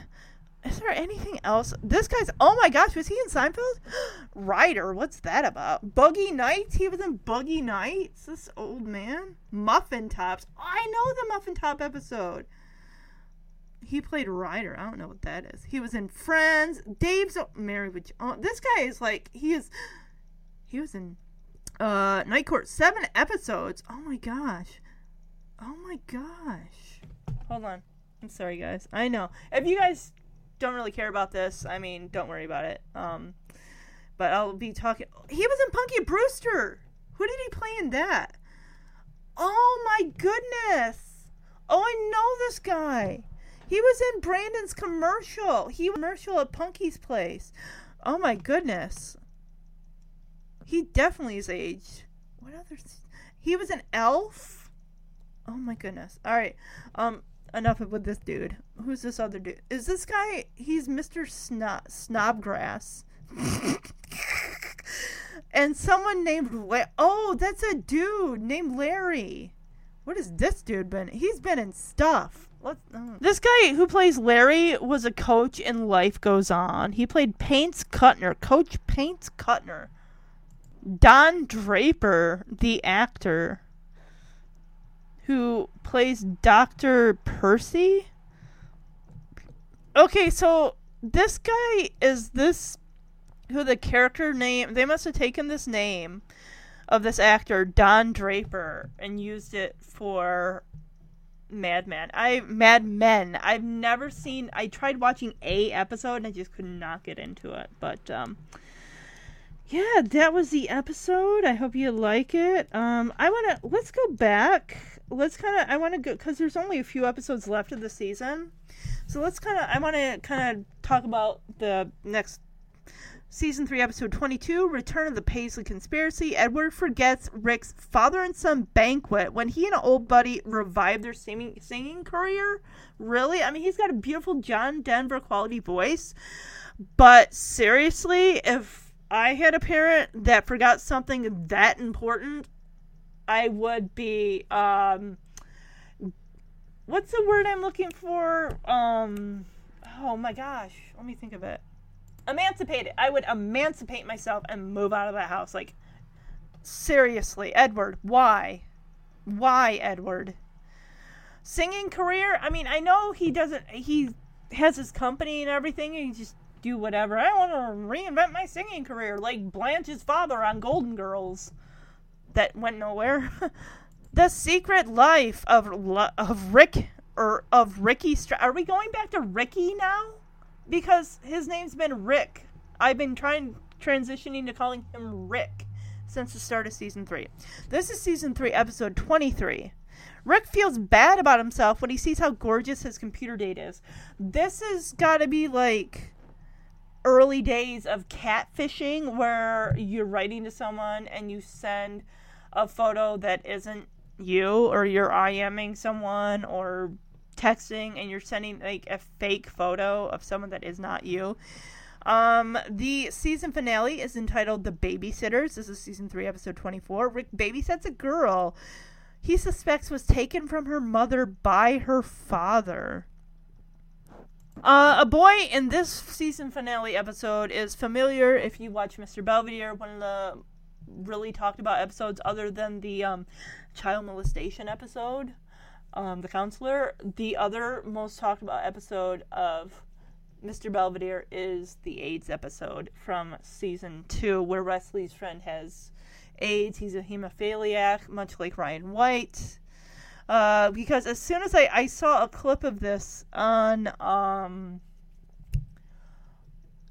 Is there anything else? This guy's... Oh my gosh, was he in Seinfeld? Ryder, what's that about? Boogie Nights? He was in Boogie Nights? This old man? Muffin Tops. Oh, I know the Muffin Top episode. He played Ryder. I don't know what that is. He was in Friends. Dave's... Mary with... Oh, this guy is like... He was in Night Court. 7 episodes. Oh my gosh. Oh my gosh. Hold on. I'm sorry, guys. I know. If you guys... don't really care about this. I mean, don't worry about it. But I'll be talking... He was in Punky Brewster! Who did he play in that? Oh my goodness! Oh, I know this guy! He was in Brandon's commercial! He was in a commercial at Punky's place. Oh my goodness. He definitely is aged. What other... He was an elf? Oh my goodness. Alright, enough with this dude. Who's this other dude? Is this guy? He's Mr. Snobgrass. And someone named that's a dude named Larry. What has this dude been? He's been in stuff. This guy who plays Larry was a coach in Life Goes On. He played Paints Kuttner. Coach Paints Kuttner. Don Draper, the actor. who plays Dr. Percy. Okay, so this guy is this who the character name, they must have taken this name of this actor, Don Draper, and used it for Mad Men. I've never seen, I tried watching a episode and I just could not get into it, but yeah, that was the episode. I hope you like it. Let's go back. I want to go, because there's only a few episodes left of the season. So I want to talk about the next season 3, episode 22, Return of the Paisley Conspiracy. Edward forgets Rick's father and son banquet when he and an old buddy revive their singing career. Really? I mean, he's got a beautiful John Denver quality voice. But seriously, if I had a parent that forgot something that important, I would be, what's the word I'm looking for? Oh my gosh, let me think of it. Emancipated. I would emancipate myself and move out of that house. Like, seriously, Edward, why? Why, Edward? Singing career? I mean, I know he has his company and everything, and he just do whatever. I want to reinvent my singing career like Blanche's father on Golden Girls. That went nowhere. The Secret Life of Rick, or of Ricky. Are we going back to Ricky now? Because his name's been Rick. I've been transitioning to calling him Rick since the start of season 3. This is season 3, episode 23. Rick feels bad about himself when he sees how gorgeous his computer date is. This has got to be like early days of catfishing, where you're writing to someone and you send a photo that isn't you, or you're IMing someone or texting and you're sending like a fake photo of someone that is not you. The season finale is entitled The Babysitters. This is season 3, episode 24. Rick babysits a girl he suspects was taken from her mother by her father. A boy in this season finale episode is familiar if you watch Mr. Belvedere, one of the really talked about episodes other than the child molestation episode, the counselor. The other most talked about episode of Mr. Belvedere is the AIDS episode from season 2, where Wesley's friend has AIDS. He's a hemophiliac, much like Ryan White. Because as soon as I saw a clip of this on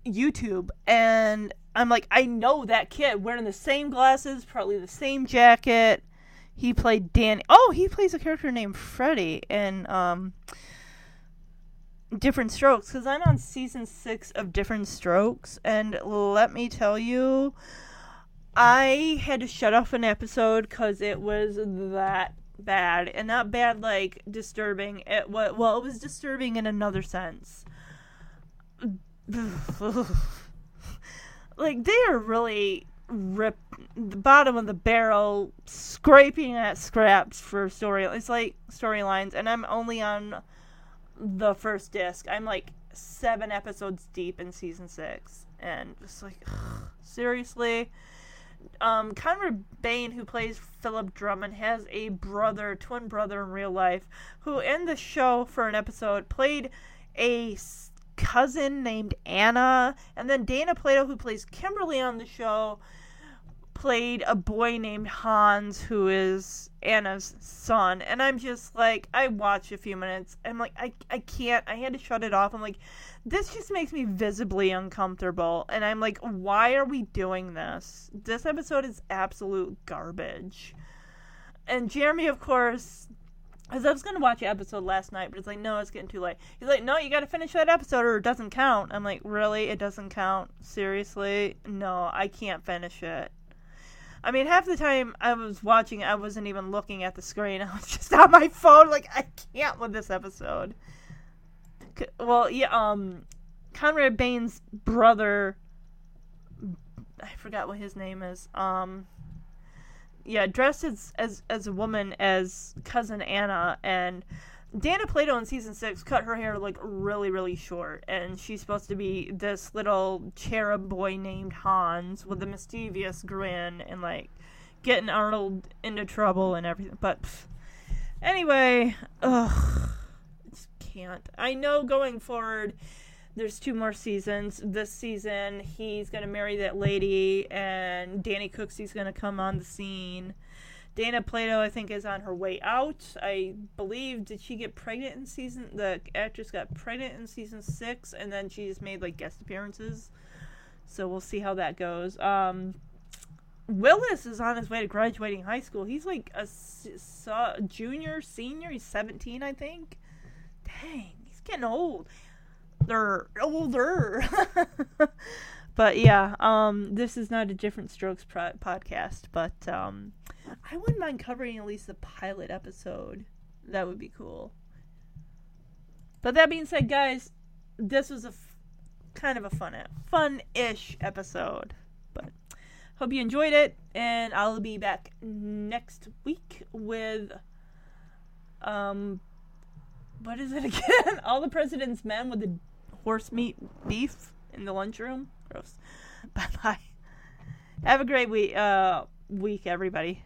YouTube, and I'm like, I know that kid wearing the same glasses, probably the same jacket. He played Danny. Oh, he plays a character named Freddie in Different Strokes, because I'm on season 6 of Different Strokes, and let me tell you, I had to shut off an episode because it was that bad. And not bad like disturbing. It was disturbing in another sense. Like, they are really the bottom of the barrel, scraping at scraps for storylines, and I'm only on the first disc. I'm like 7 episodes deep in season 6, and just like, seriously. Conrad Bain, who plays Philip Drummond, has a twin brother in real life, who in the show for an episode played a cousin named Anna. And then Dana Plato, who plays Kimberly on the show, played a boy named Hans, who is Anna's son. And I'm just like, I watched a few minutes, I'm like, I can't, I had to shut it off. I'm like, this just makes me visibly uncomfortable, and I'm like, why are we doing this? This episode is absolute garbage. And Jeremy, of course, because I was going to watch an episode last night, but it's like, no, it's getting too late. He's like, no, you got to finish that episode or it doesn't count. I'm like, really? It doesn't count? Seriously? No, I can't finish it. I mean, half the time I was watching, I wasn't even looking at the screen. I was just on my phone, like, I can't with this episode. Well, yeah, Conrad Bain's brother, I forgot what his name is, yeah, dressed as a woman as Cousin Anna, and Dana Plato in season 6 cut her hair, like, really, really short, and she's supposed to be this little cherub boy named Hans with a mischievous grin and, like, getting Arnold into trouble and everything, but Anyway, ugh, I just can't. I know going forward, there's two more seasons. This season, he's going to marry that lady, and Danny Cooksey's going to come on the scene. Dana Plato, I think, is on her way out. I believe, did she get pregnant in season... The actress got pregnant in season 6, and then she just made, like, guest appearances. So we'll see how that goes. Willis is on his way to graduating high school. He's, like, a junior, senior. He's 17, I think. Dang, he's getting old. They're older. But, yeah, this is not a Different Strokes podcast, but... I wouldn't mind covering at least the pilot episode. That would be cool. But that being said, guys, this was a kind of a fun-ish episode. But hope you enjoyed it, and I'll be back next week with what is it again? All the President's Men with the horse meat beef in the lunchroom. Gross. Bye bye. Have a great week, everybody.